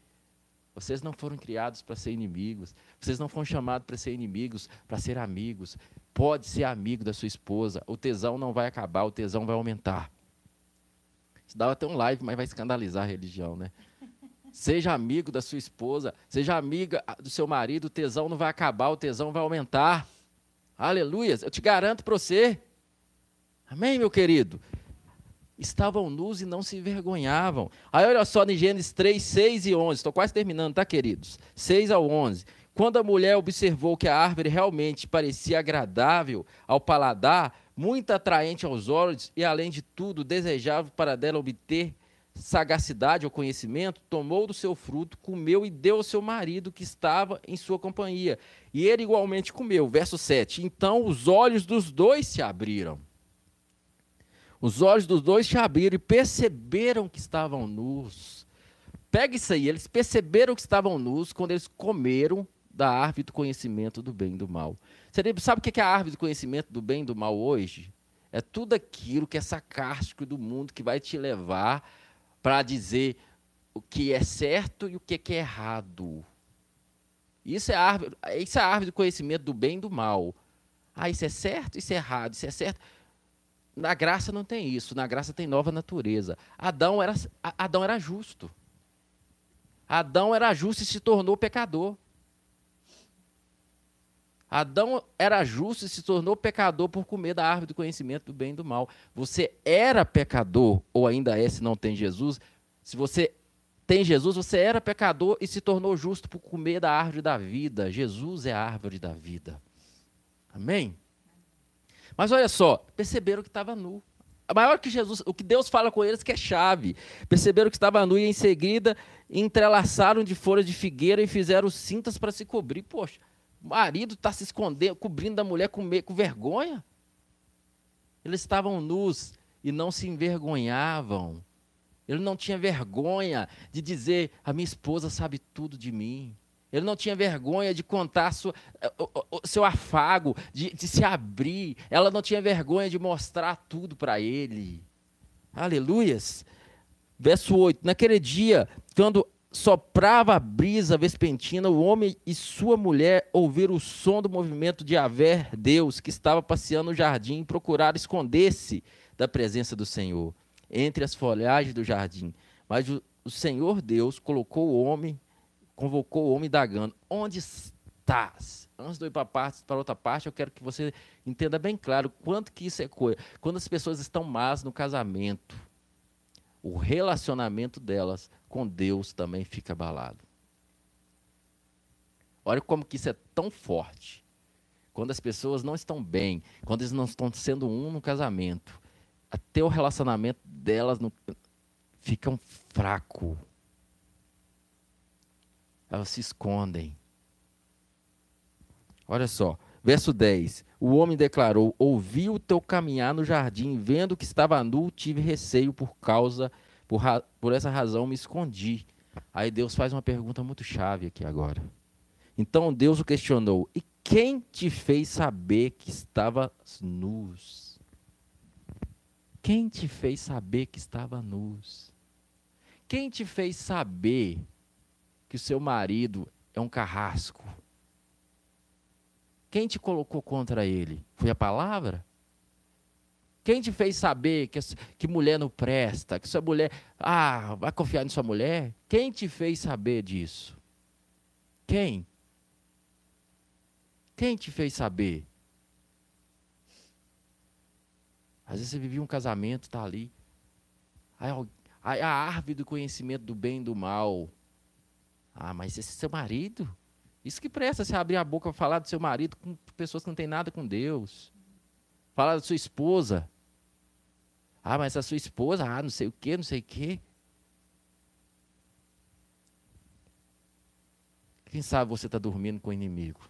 Vocês não foram criados para ser inimigos. Vocês não foram chamados para ser inimigos, para ser amigos. Pode ser amigo da sua esposa. O tesão não vai acabar, o tesão vai aumentar. Isso dá até um live, mas vai escandalizar a religião, né? Seja amigo da sua esposa, seja amiga do seu marido, o tesão não vai acabar, o tesão vai aumentar. Aleluia! Eu te garanto para você. Amém, meu querido? Estavam nus e não se envergonhavam. Aí olha só em Gênesis três, seis e onze. Estou quase terminando, tá, queridos? seis ao onze. Quando a mulher observou que a árvore realmente parecia agradável ao paladar, muito atraente aos olhos e, além de tudo, desejável para dela obter sagacidade ou conhecimento, tomou do seu fruto, comeu e deu ao seu marido que estava em sua companhia. E ele igualmente comeu. Verso sete. Então os olhos dos dois se abriram. Os olhos dos dois se abriram e perceberam que estavam nus. Pega isso aí, eles perceberam que estavam nus quando eles comeram da árvore do conhecimento do bem e do mal. Você sabe o que é a árvore do conhecimento do bem e do mal hoje? É tudo aquilo que é sarcástico do mundo, que vai te levar para dizer o que é certo e o que é errado. Isso é a árvore, isso é a árvore do conhecimento do bem e do mal. Ah, isso é certo, isso é errado, isso é certo... Na graça não tem isso, na graça tem nova natureza. Adão era, Adão era justo. Adão era justo e se tornou pecador. Adão era justo e se tornou pecador por comer da árvore do conhecimento do bem e do mal. Você era pecador, ou ainda é se não tem Jesus, se você tem Jesus, você era pecador e se tornou justo por comer da árvore da vida. Jesus é a árvore da vida. Amém? Mas olha só, perceberam que estava nu. A maior que Jesus, o que Deus fala com eles que é chave. Perceberam que estava nu e em seguida entrelaçaram de folhas de figueira e fizeram cintas para se cobrir. Poxa, o marido está se escondendo, cobrindo da mulher com, com vergonha. Eles estavam nus e não se envergonhavam. Ele não tinha vergonha de dizer, a minha esposa sabe tudo de mim. Ele não tinha vergonha de contar sua, seu afago, de, de se abrir. Ela não tinha vergonha de mostrar tudo para ele. Aleluias. Verso oito. Naquele dia, quando soprava a brisa vespertina, o homem e sua mulher ouviram o som do movimento de Yahvé, Deus, que estava passeando no jardim, e procuraram esconder-se da presença do Senhor, entre as folhagens do jardim. Mas o, o Senhor Deus colocou o homem... convocou o homem indagando, onde estás? Antes de eu ir para, parte, para outra parte, eu quero que você entenda bem claro quanto que isso é coisa. Quando as pessoas estão más no casamento, o relacionamento delas com Deus também fica abalado. Olha como que isso é tão forte. Quando as pessoas não estão bem, quando eles não estão sendo um no casamento, até o relacionamento delas no, fica um fraco. Elas se escondem. Olha só, verso dez. O homem declarou, ouvi o teu caminhar no jardim, vendo que estava nu, tive receio por causa, por, ra, por essa razão me escondi. Aí Deus faz uma pergunta muito chave aqui agora. Então Deus o questionou, e quem te fez saber que estavas nus? Quem te fez saber que estava nus? Quem te fez saber... que o seu marido é um carrasco? Quem te colocou contra ele? Foi a palavra? Quem te fez saber que, que mulher não presta? Que sua mulher... Ah, vai confiar em sua mulher? Quem te fez saber disso? Quem? Quem te fez saber? Às vezes você vivia um casamento, está ali. Aí a árvore do conhecimento do bem e do mal... Ah, mas esse é seu marido? Isso que presta, você abrir a boca para falar do seu marido com pessoas que não têm nada com Deus. Falar da sua esposa. Ah, mas a sua esposa, ah, não sei o quê, não sei o quê. Quem sabe você está dormindo com o inimigo?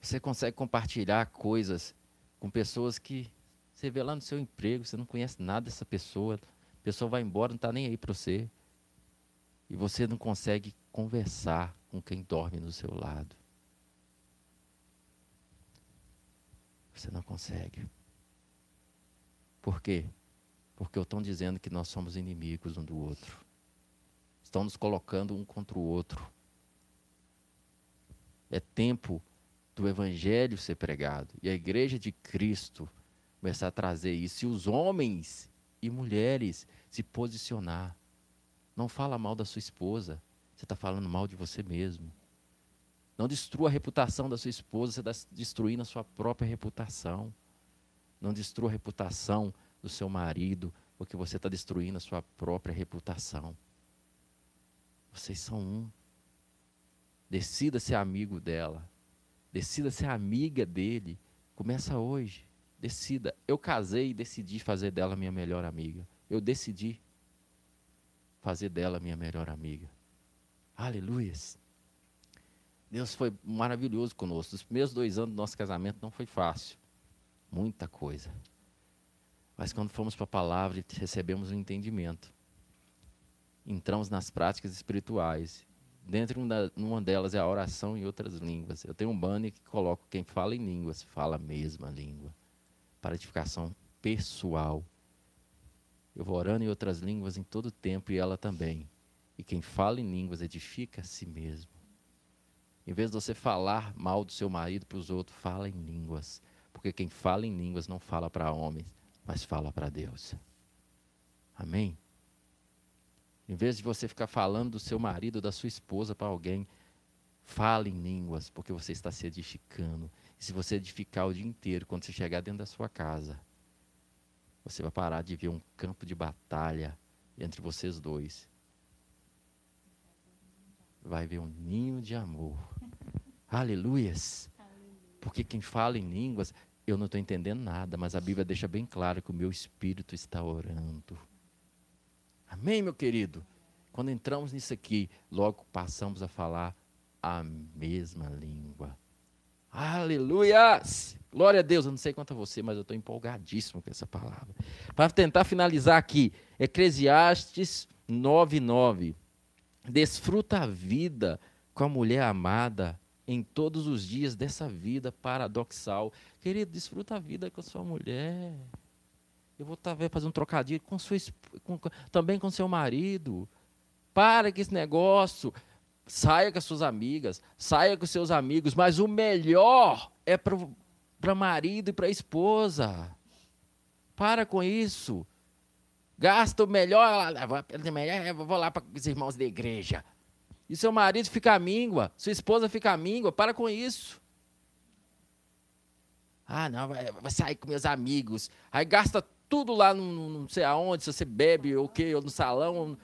Você consegue compartilhar coisas com pessoas que você vê lá no seu emprego, você não conhece nada dessa pessoa... A pessoa vai embora, não está nem aí para você. E você não consegue conversar com quem dorme no seu lado. Você não consegue. Por quê? Porque estão dizendo que nós somos inimigos um do outro. Estão nos colocando um contra o outro. É tempo do evangelho ser pregado. E a igreja de Cristo começar a trazer isso. E os homens... e mulheres se posicionar. Não fala mal da sua esposa, você está falando mal de você mesmo. Não destrua a reputação da sua esposa, você está destruindo a sua própria reputação. Não destrua a reputação do seu marido, porque você está destruindo a sua própria reputação. Vocês são um. Decida ser amigo dela. Decida ser amiga dele. Começa hoje. Decida, eu casei e decidi fazer dela minha melhor amiga. Eu decidi fazer dela minha melhor amiga. Aleluias. Deus foi maravilhoso conosco. Os primeiros dois anos do nosso casamento não foi fácil. Muita coisa. Mas quando fomos para a palavra, recebemos um entendimento. Entramos nas práticas espirituais. Dentro de uma delas é a oração em outras línguas. Eu tenho um banner que coloco quem fala em línguas, fala a mesma língua. Para edificação pessoal. Eu vou orando em outras línguas em todo o tempo e ela também. E quem fala em línguas edifica a si mesmo. Em vez de você falar mal do seu marido para os outros, fala em línguas. Porque quem fala em línguas não fala para homens, mas fala para Deus. Amém? Em vez de você ficar falando do seu marido ou da sua esposa para alguém, fala em línguas, porque você está se edificando. Se você edificar o dia inteiro, quando você chegar dentro da sua casa, Você vai parar de ver um campo de batalha entre vocês dois. Vai ver um ninho de amor. Aleluias! Porque quem fala em línguas, eu não estou entendendo nada, mas a Bíblia deixa bem claro que o meu espírito está orando. Amém, meu querido? Quando entramos nisso aqui, logo passamos a falar a mesma língua. Aleluias! Glória a Deus, eu não sei quanto a você, mas eu estou empolgadíssimo com essa palavra. Para tentar finalizar aqui, Eclesiastes nove nove. Desfruta a vida com a mulher amada em todos os dias dessa vida paradoxal. Querido, desfruta a vida com a sua mulher. Eu vou tá, fazer um trocadilho com sua, com, também com seu marido. Para com esse negócio. Saia com as suas amigas, saia com seus amigos, mas o melhor é para marido e para esposa. Para com isso. Gasta o melhor, vou lá para os irmãos da igreja. E seu marido fica amíngua, sua esposa fica amíngua, para com isso. Ah, não, vou sair com meus amigos. Aí gasta tudo lá, no, não sei aonde, se você bebe ou o quê, ou no salão.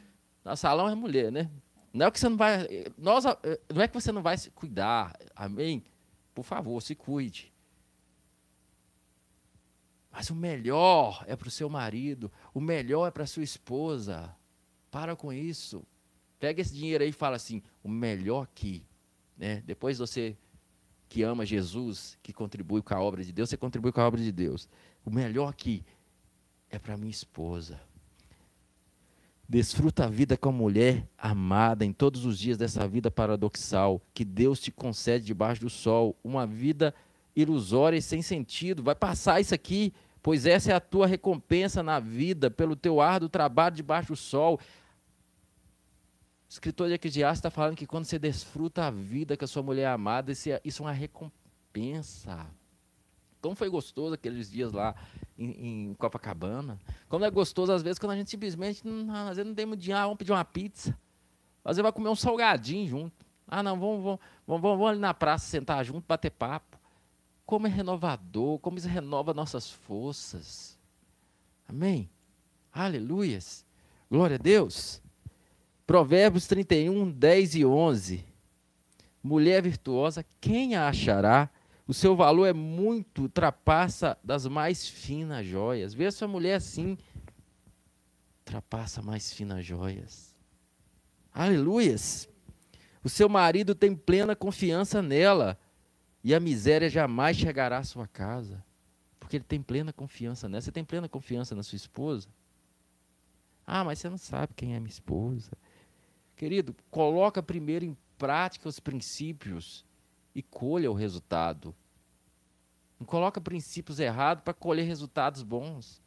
No salão é mulher, né? Não é que você não vai, nós, não é que você não vai se cuidar, amém? Por favor, se cuide. Mas o melhor é para o seu marido, o melhor é para a sua esposa. Para com isso. Pega esse dinheiro aí e fala assim, o melhor que, né? Depois você que ama Jesus, que contribui com a obra de Deus, você contribui com a obra de Deus. O melhor que é para minha esposa. Desfruta a vida com a mulher amada em todos os dias dessa vida paradoxal que Deus te concede debaixo do sol, uma vida ilusória e sem sentido. Vai passar isso aqui, pois essa é a tua recompensa na vida, pelo teu árduo trabalho debaixo do sol. O escritor de Eclesiastes está falando que quando você desfruta a vida com a sua mulher amada, isso é, isso é uma recompensa. Como foi gostoso aqueles dias lá em, em Copacabana. Como é gostoso, às vezes, quando a gente simplesmente, não, às vezes não tem muito dinheiro, ah, vamos pedir uma pizza. Às vezes vai comer um salgadinho junto. Ah, não, vamos, vamos, vamos, vamos ali na praça sentar junto, bater papo. Como é renovador, como isso renova nossas forças. Amém? Aleluias. Glória a Deus. Provérbios trinta e um, dez e onze. Mulher virtuosa, quem a achará? O seu valor é muito, ultrapassa das mais finas joias. Vê a sua mulher assim, ultrapassa mais finas joias. Aleluias. O seu marido tem plena confiança nela. E a miséria jamais chegará à sua casa, porque ele tem plena confiança nela. Você tem plena confiança na sua esposa? Ah, mas você não sabe quem é minha esposa. Querido, coloca primeiro em prática os princípios e colha o resultado. Não coloca princípios errados para colher resultados bons.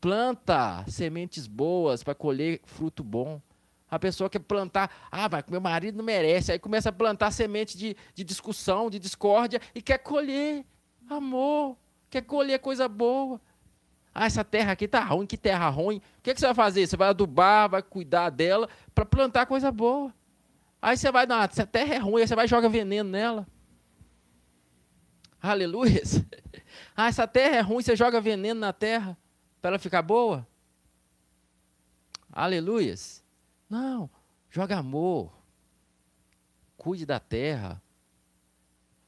Planta sementes boas para colher fruto bom. A pessoa quer plantar, ah, mas meu marido não merece. Aí começa a plantar semente de, de discussão, de discórdia, e quer colher amor, quer colher coisa boa. Ah, essa terra aqui tá ruim, que terra ruim. O que, é que você vai fazer? Você vai adubar, vai cuidar dela para plantar coisa boa. Aí você vai, não, essa terra é ruim, aí você vai e joga veneno nela. Aleluia! Ah, essa terra é ruim, você joga veneno na terra para ela ficar boa? Aleluia! Não, joga amor, cuide da terra.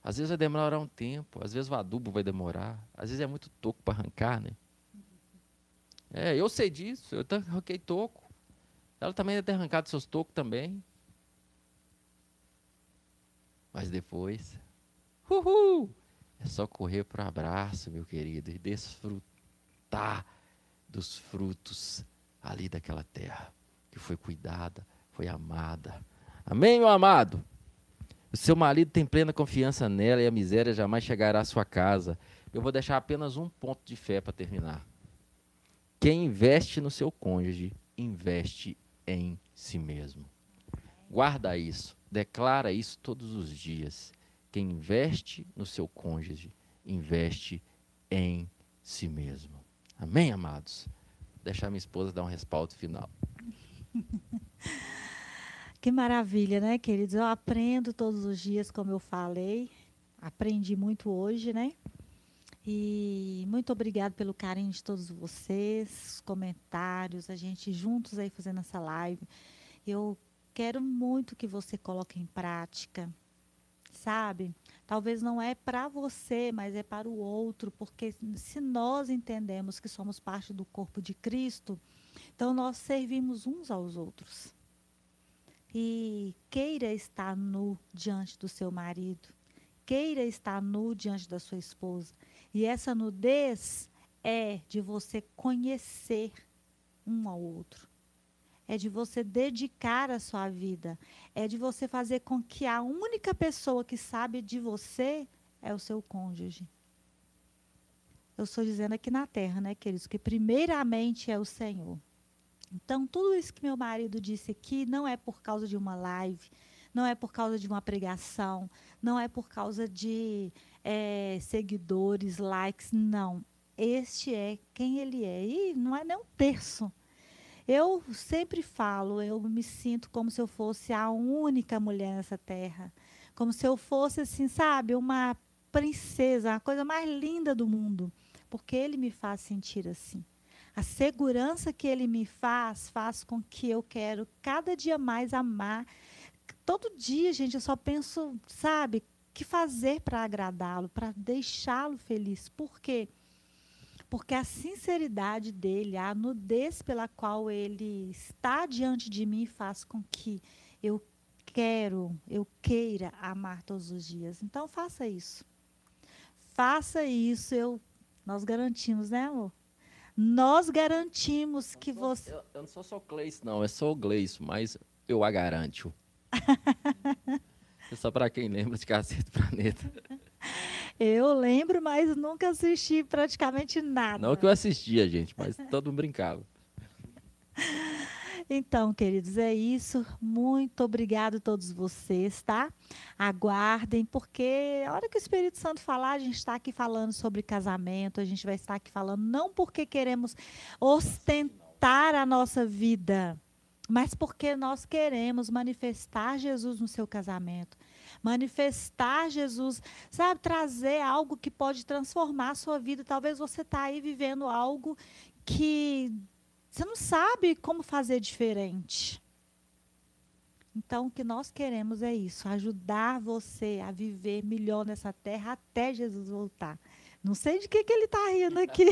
Às vezes vai demorar um tempo, às vezes o adubo vai demorar, às vezes é muito toco para arrancar, né? É, eu sei disso, eu arranquei toco. Ela também deve ter arrancado seus tocos também. Mas depois, uhul, é só correr para o abraço, meu querido, e desfrutar dos frutos ali daquela terra. Que foi cuidada, foi amada. Amém, meu amado? O seu marido tem plena confiança nela e a miséria jamais chegará à sua casa. Eu vou deixar apenas um ponto de fé para terminar. Quem investe no seu cônjuge, investe em si mesmo. Guarda isso, declara isso todos os dias. Quem investe no seu cônjuge, investe em si mesmo. Amém, amados? Vou deixar minha esposa dar um respaldo final. Que maravilha, né, queridos? Eu aprendo todos os dias, como eu falei. Aprendi muito hoje, né? E muito obrigado pelo carinho de todos vocês, comentários, a gente juntos aí fazendo essa live. Eu quero muito que você coloque em prática, sabe? Talvez não é para você, mas é para o outro, porque se nós entendemos que somos parte do corpo de Cristo, então nós servimos uns aos outros. E queira estar nu diante do seu marido, queira estar nu diante da sua esposa. E essa nudez é de você conhecer um ao outro. É de você dedicar a sua vida. É de você fazer com que a única pessoa que sabe de você é o seu cônjuge. Eu estou dizendo aqui na terra, né, queridos? Que primeiramente é o Senhor. Então, tudo isso que meu marido disse aqui não é por causa de uma live, não é por causa de uma pregação, não é por causa de é, seguidores, likes, não. Este é quem ele é. E não é nem um terço. Eu sempre falo, eu me sinto como se eu fosse a única mulher nessa terra. Como se eu fosse, assim, sabe, uma princesa, a coisa mais linda do mundo. Porque ele me faz sentir assim. A segurança que ele me faz, faz com que eu quero cada dia mais amar. Todo dia, gente, eu só penso, sabe, o que fazer para agradá-lo, para deixá-lo feliz. Por quê? Porque a sinceridade dele, a nudez pela qual ele está diante de mim, faz com que eu quero, eu queira amar todos os dias. Então, faça isso. Faça isso. Eu, nós garantimos, né, amor? Nós garantimos que eu sou, você... Eu, eu não sou só Gleice, não. Eu sou Gleice, mas eu a garanto. É só para quem lembra de Cacete do Planeta. Eu lembro, mas nunca assisti praticamente nada. Não que eu assistia, gente, mas todo mundo brincava. Então, queridos, é isso. Muito obrigado a todos vocês, tá? Aguardem, porque a hora que o Espírito Santo falar, a gente está aqui falando sobre casamento, a gente vai estar aqui falando não porque queremos ostentar a nossa vida, mas porque nós queremos manifestar Jesus no seu casamento. Manifestar Jesus, sabe, trazer algo que pode transformar a sua vida. Talvez você está aí vivendo algo que você não sabe como fazer diferente. Então, o que nós queremos é isso, ajudar você a viver melhor nessa terra até Jesus voltar. Não sei de que, que ele está rindo aqui.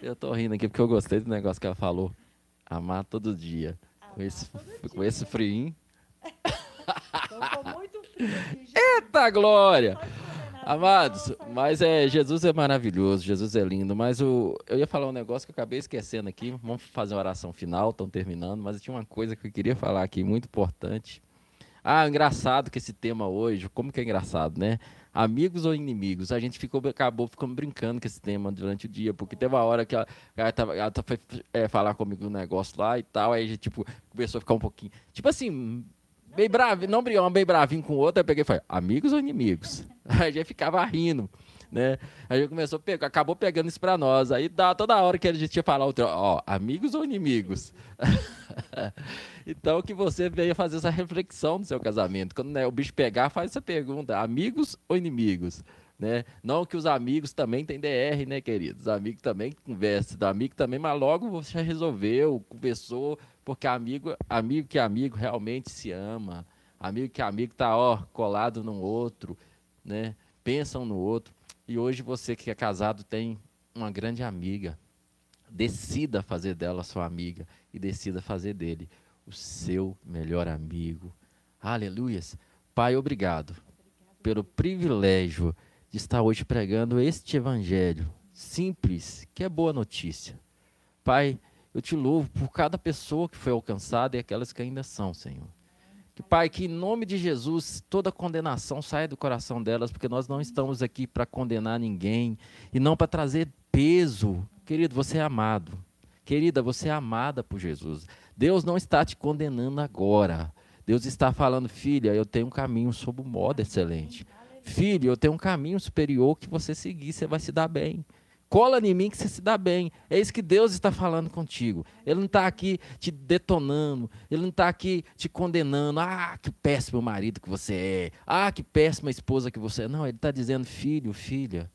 Eu estou rindo aqui porque eu gostei do negócio que ela falou. Amar todo dia. Amar com esse, com esse frio. Muito frio aqui, eita glória! Amados, mas é, Jesus é maravilhoso, Jesus é lindo, mas o, eu ia falar um negócio que eu acabei esquecendo aqui, vamos fazer uma oração final, estão terminando, mas tinha uma coisa que eu queria falar aqui, muito importante. Ah, engraçado que esse tema hoje, como que é engraçado, né? Amigos ou inimigos? A gente ficou, acabou ficando brincando com esse tema durante o dia, porque teve uma hora que ela, ela, tava, ela foi é, falar comigo um negócio lá e tal, aí a gente tipo, começou a ficar um pouquinho, tipo assim... Bem bravinho, não brigou, bem bravinho com o outro, eu peguei e falei, amigos ou inimigos? Aí a gente ficava rindo, né? Aí a gente começou, pegou, acabou pegando isso pra nós, aí dá toda hora que a gente ia falar, outro, ó, amigos ou inimigos? Então que você venha fazer essa reflexão do seu casamento, quando né, o bicho pegar, faz essa pergunta, amigos ou inimigos? Né? Não que os amigos também tem D R, né, queridos? Amigo também conversa, do amigo também, mas logo você já resolveu, conversou, porque amigo, amigo que amigo realmente se ama, amigo que amigo está ó, colado no outro, né? Pensam no outro. E hoje você que é casado tem uma grande amiga, decida fazer dela sua amiga e decida fazer dele o seu melhor amigo. Aleluias! Pai, obrigado pelo privilégio de estar hoje pregando este evangelho simples, que é boa notícia. Pai, eu te louvo por cada pessoa que foi alcançada e aquelas que ainda são, Senhor. Que, Pai, que em nome de Jesus, toda condenação saia do coração delas, porque nós não estamos aqui para condenar ninguém e não para trazer peso. Querido, você é amado. Querida, você é amada por Jesus. Deus não está te condenando agora. Deus está falando, filha, eu tenho um caminho sob o modo excelente. Filho, eu tenho um caminho superior que você seguir, você vai se dar bem. cola em mim que você se dá bem. É isso que Deus está falando contigo. Ele não está aqui te detonando, ele não está aqui te condenando. Ah, que péssimo marido que você é. Ah, que péssima esposa que você é. Não, ele está dizendo, filho, filha,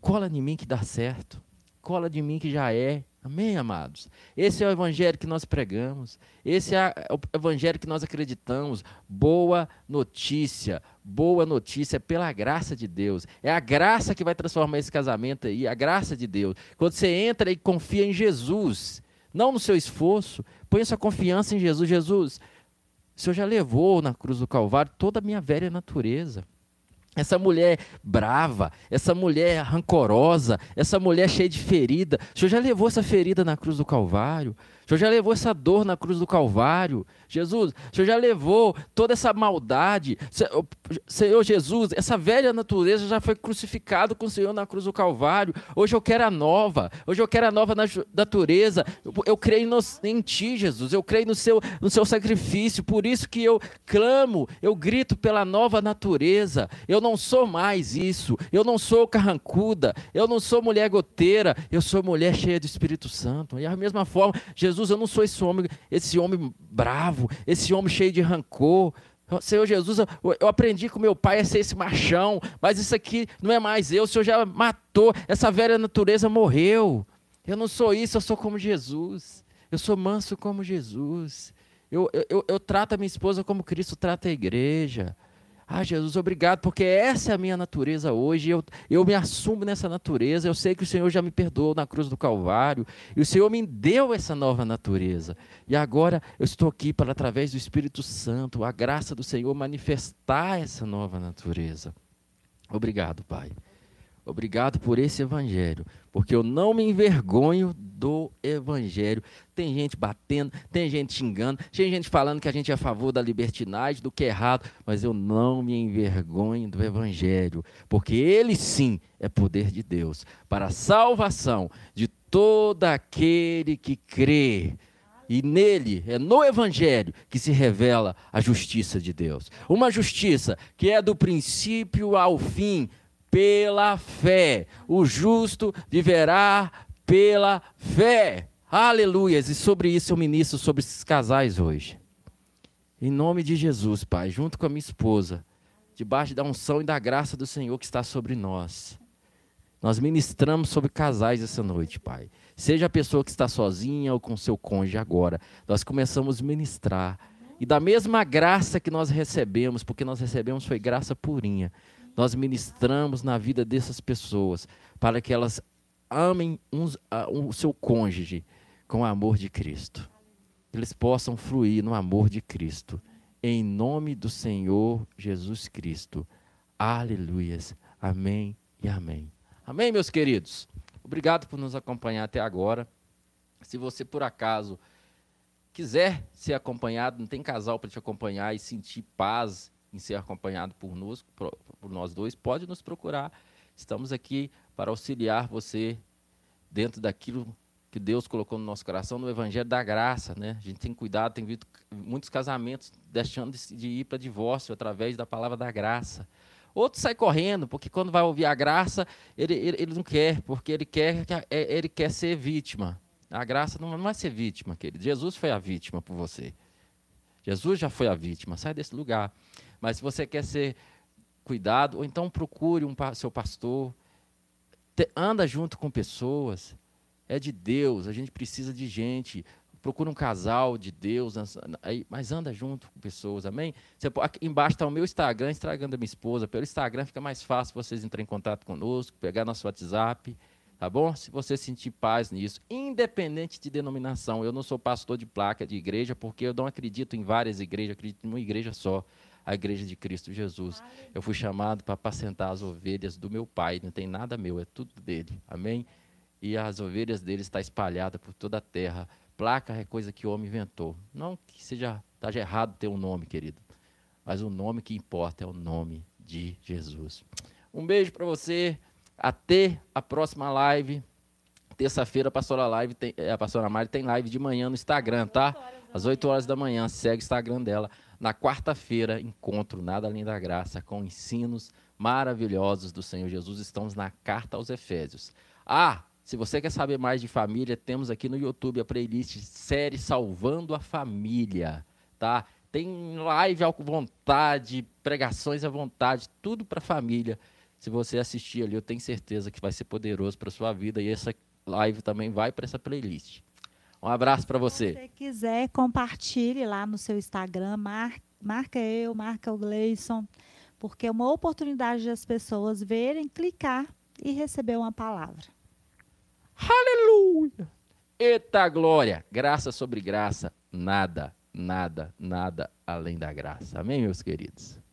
cola em mim que dá certo. Cola de mim que já é. Amém, amados? Esse é o evangelho que nós pregamos. Esse é o evangelho que nós acreditamos. Boa notícia. Boa notícia pela graça de Deus. É a graça que vai transformar esse casamento aí. A graça de Deus. Quando você entra e confia em Jesus, não no seu esforço, põe sua confiança em Jesus. Jesus, o Senhor já levou na cruz do Calvário toda a minha velha natureza. Essa mulher brava, essa mulher rancorosa, essa mulher cheia de ferida. O Senhor já levou essa ferida na cruz do Calvário. O Senhor já levou essa dor na cruz do Calvário. Jesus, o Senhor já levou toda essa maldade. Senhor Jesus, essa velha natureza já foi crucificada com o Senhor na cruz do Calvário. Hoje eu quero a nova. Hoje eu quero a nova natureza. Eu creio em Ti, Jesus. Eu creio no seu, no seu sacrifício. Por isso que eu clamo, eu grito pela nova natureza. Eu não Eu não sou mais isso, eu não sou carrancuda, eu não sou mulher goteira, eu sou mulher cheia do Espírito Santo. E da mesma forma, Jesus, eu não sou esse homem, esse homem bravo, esse homem cheio de rancor. Senhor Jesus, eu aprendi com meu pai a ser esse machão, mas isso aqui não é mais eu, o Senhor já matou, essa velha natureza morreu. Eu não sou isso, eu sou como Jesus, eu sou manso como Jesus. Eu, eu, eu, eu trato a minha esposa como Cristo trata a igreja. Ah, Jesus, obrigado, porque essa é a minha natureza hoje, eu, eu me assumo nessa natureza, eu sei que o Senhor já me perdoou na cruz do Calvário, e o Senhor me deu essa nova natureza, e agora eu estou aqui para, através do Espírito Santo, a graça do Senhor manifestar essa nova natureza. Obrigado, Pai. Obrigado por esse evangelho, porque eu não me envergonho do evangelho. Tem gente batendo, tem gente xingando, tem gente falando que a gente é a favor da libertinagem, do que é errado, mas eu não me envergonho do evangelho, porque ele sim é poder de Deus, para a salvação de todo aquele que crê. E nele, é no evangelho que se revela a justiça de Deus. Uma justiça que é do princípio ao fim, pela fé. O justo viverá pela fé. Aleluias. E sobre isso eu ministro sobre esses casais hoje. Em nome de Jesus, Pai, junto com a minha esposa, debaixo da unção e da graça do Senhor que está sobre nós. Nós ministramos sobre casais essa noite, Pai. Seja a pessoa que está sozinha ou com seu cônjuge agora, nós começamos a ministrar. E da mesma graça que nós recebemos, porque nós recebemos foi graça purinha, nós ministramos na vida dessas pessoas, para que elas amem uns, a, um, o seu cônjuge com o amor de Cristo. Eles possam fluir no amor de Cristo. Em nome do Senhor Jesus Cristo. Aleluias. Amém e amém. Amém, meus queridos. Obrigado por nos acompanhar até agora. Se você, por acaso, quiser ser acompanhado, não tem casal para te acompanhar e sentir paz em ser acompanhado por nós, por nós dois, pode nos procurar. Estamos aqui para auxiliar você dentro daquilo que Deus colocou no nosso coração, no evangelho da graça, né? A gente tem cuidado, tem visto muitos casamentos deixando de ir para divórcio através da palavra da graça. Outro sai correndo, porque quando vai ouvir a graça, ele, ele, ele não quer, porque ele quer, ele quer ser vítima. A graça não, não é ser vítima, querido. Jesus foi a vítima por você. Jesus já foi a vítima, sai desse lugar. Mas se você quer ser cuidado, ou então procure um pa- seu pastor, te- anda junto com pessoas, é de Deus, a gente precisa de gente, procura um casal de Deus, mas anda junto com pessoas, amém? Você, aqui embaixo está o meu Instagram, estragando a minha esposa, pelo Instagram fica mais fácil vocês entrarem em contato conosco, pegar nosso WhatsApp, tá bom? Se você sentir paz nisso, independente de denominação, eu não sou pastor de placa de igreja, porque eu não acredito em várias igrejas, acredito em uma igreja só, a igreja de Cristo Jesus. Eu fui chamado para apacentar as ovelhas do meu Pai, não tem nada meu, é tudo dele, amém? E as ovelhas dele estão espalhadas por toda a terra. Placa é coisa que o homem inventou, não que seja, esteja errado ter um nome, querido, mas o nome que importa é o nome de Jesus. Um beijo para você. Até a próxima live. Terça-feira, a pastora, live tem, a pastora Mari tem live de manhã no Instagram, tá? Às oito horas da manhã, segue o Instagram dela. Na quarta-feira, encontro Nada Além da Graça com ensinos maravilhosos do Senhor Jesus. Estamos na Carta aos Efésios. Ah, se você quer saber mais de família, temos aqui no YouTube a playlist série Salvando a Família, tá? Tem live à vontade, pregações à vontade, tudo para família. Se você assistir ali, eu tenho certeza que vai ser poderoso para sua vida. E essa live também vai para essa playlist. Um abraço para você. Se você quiser, compartilhe lá no seu Instagram, mar, marca eu, marca o Gleison, porque é uma oportunidade das pessoas verem, clicar e receber uma palavra. Aleluia! Eita glória! Graça sobre graça, nada, nada, nada além da graça. Amém, meus queridos?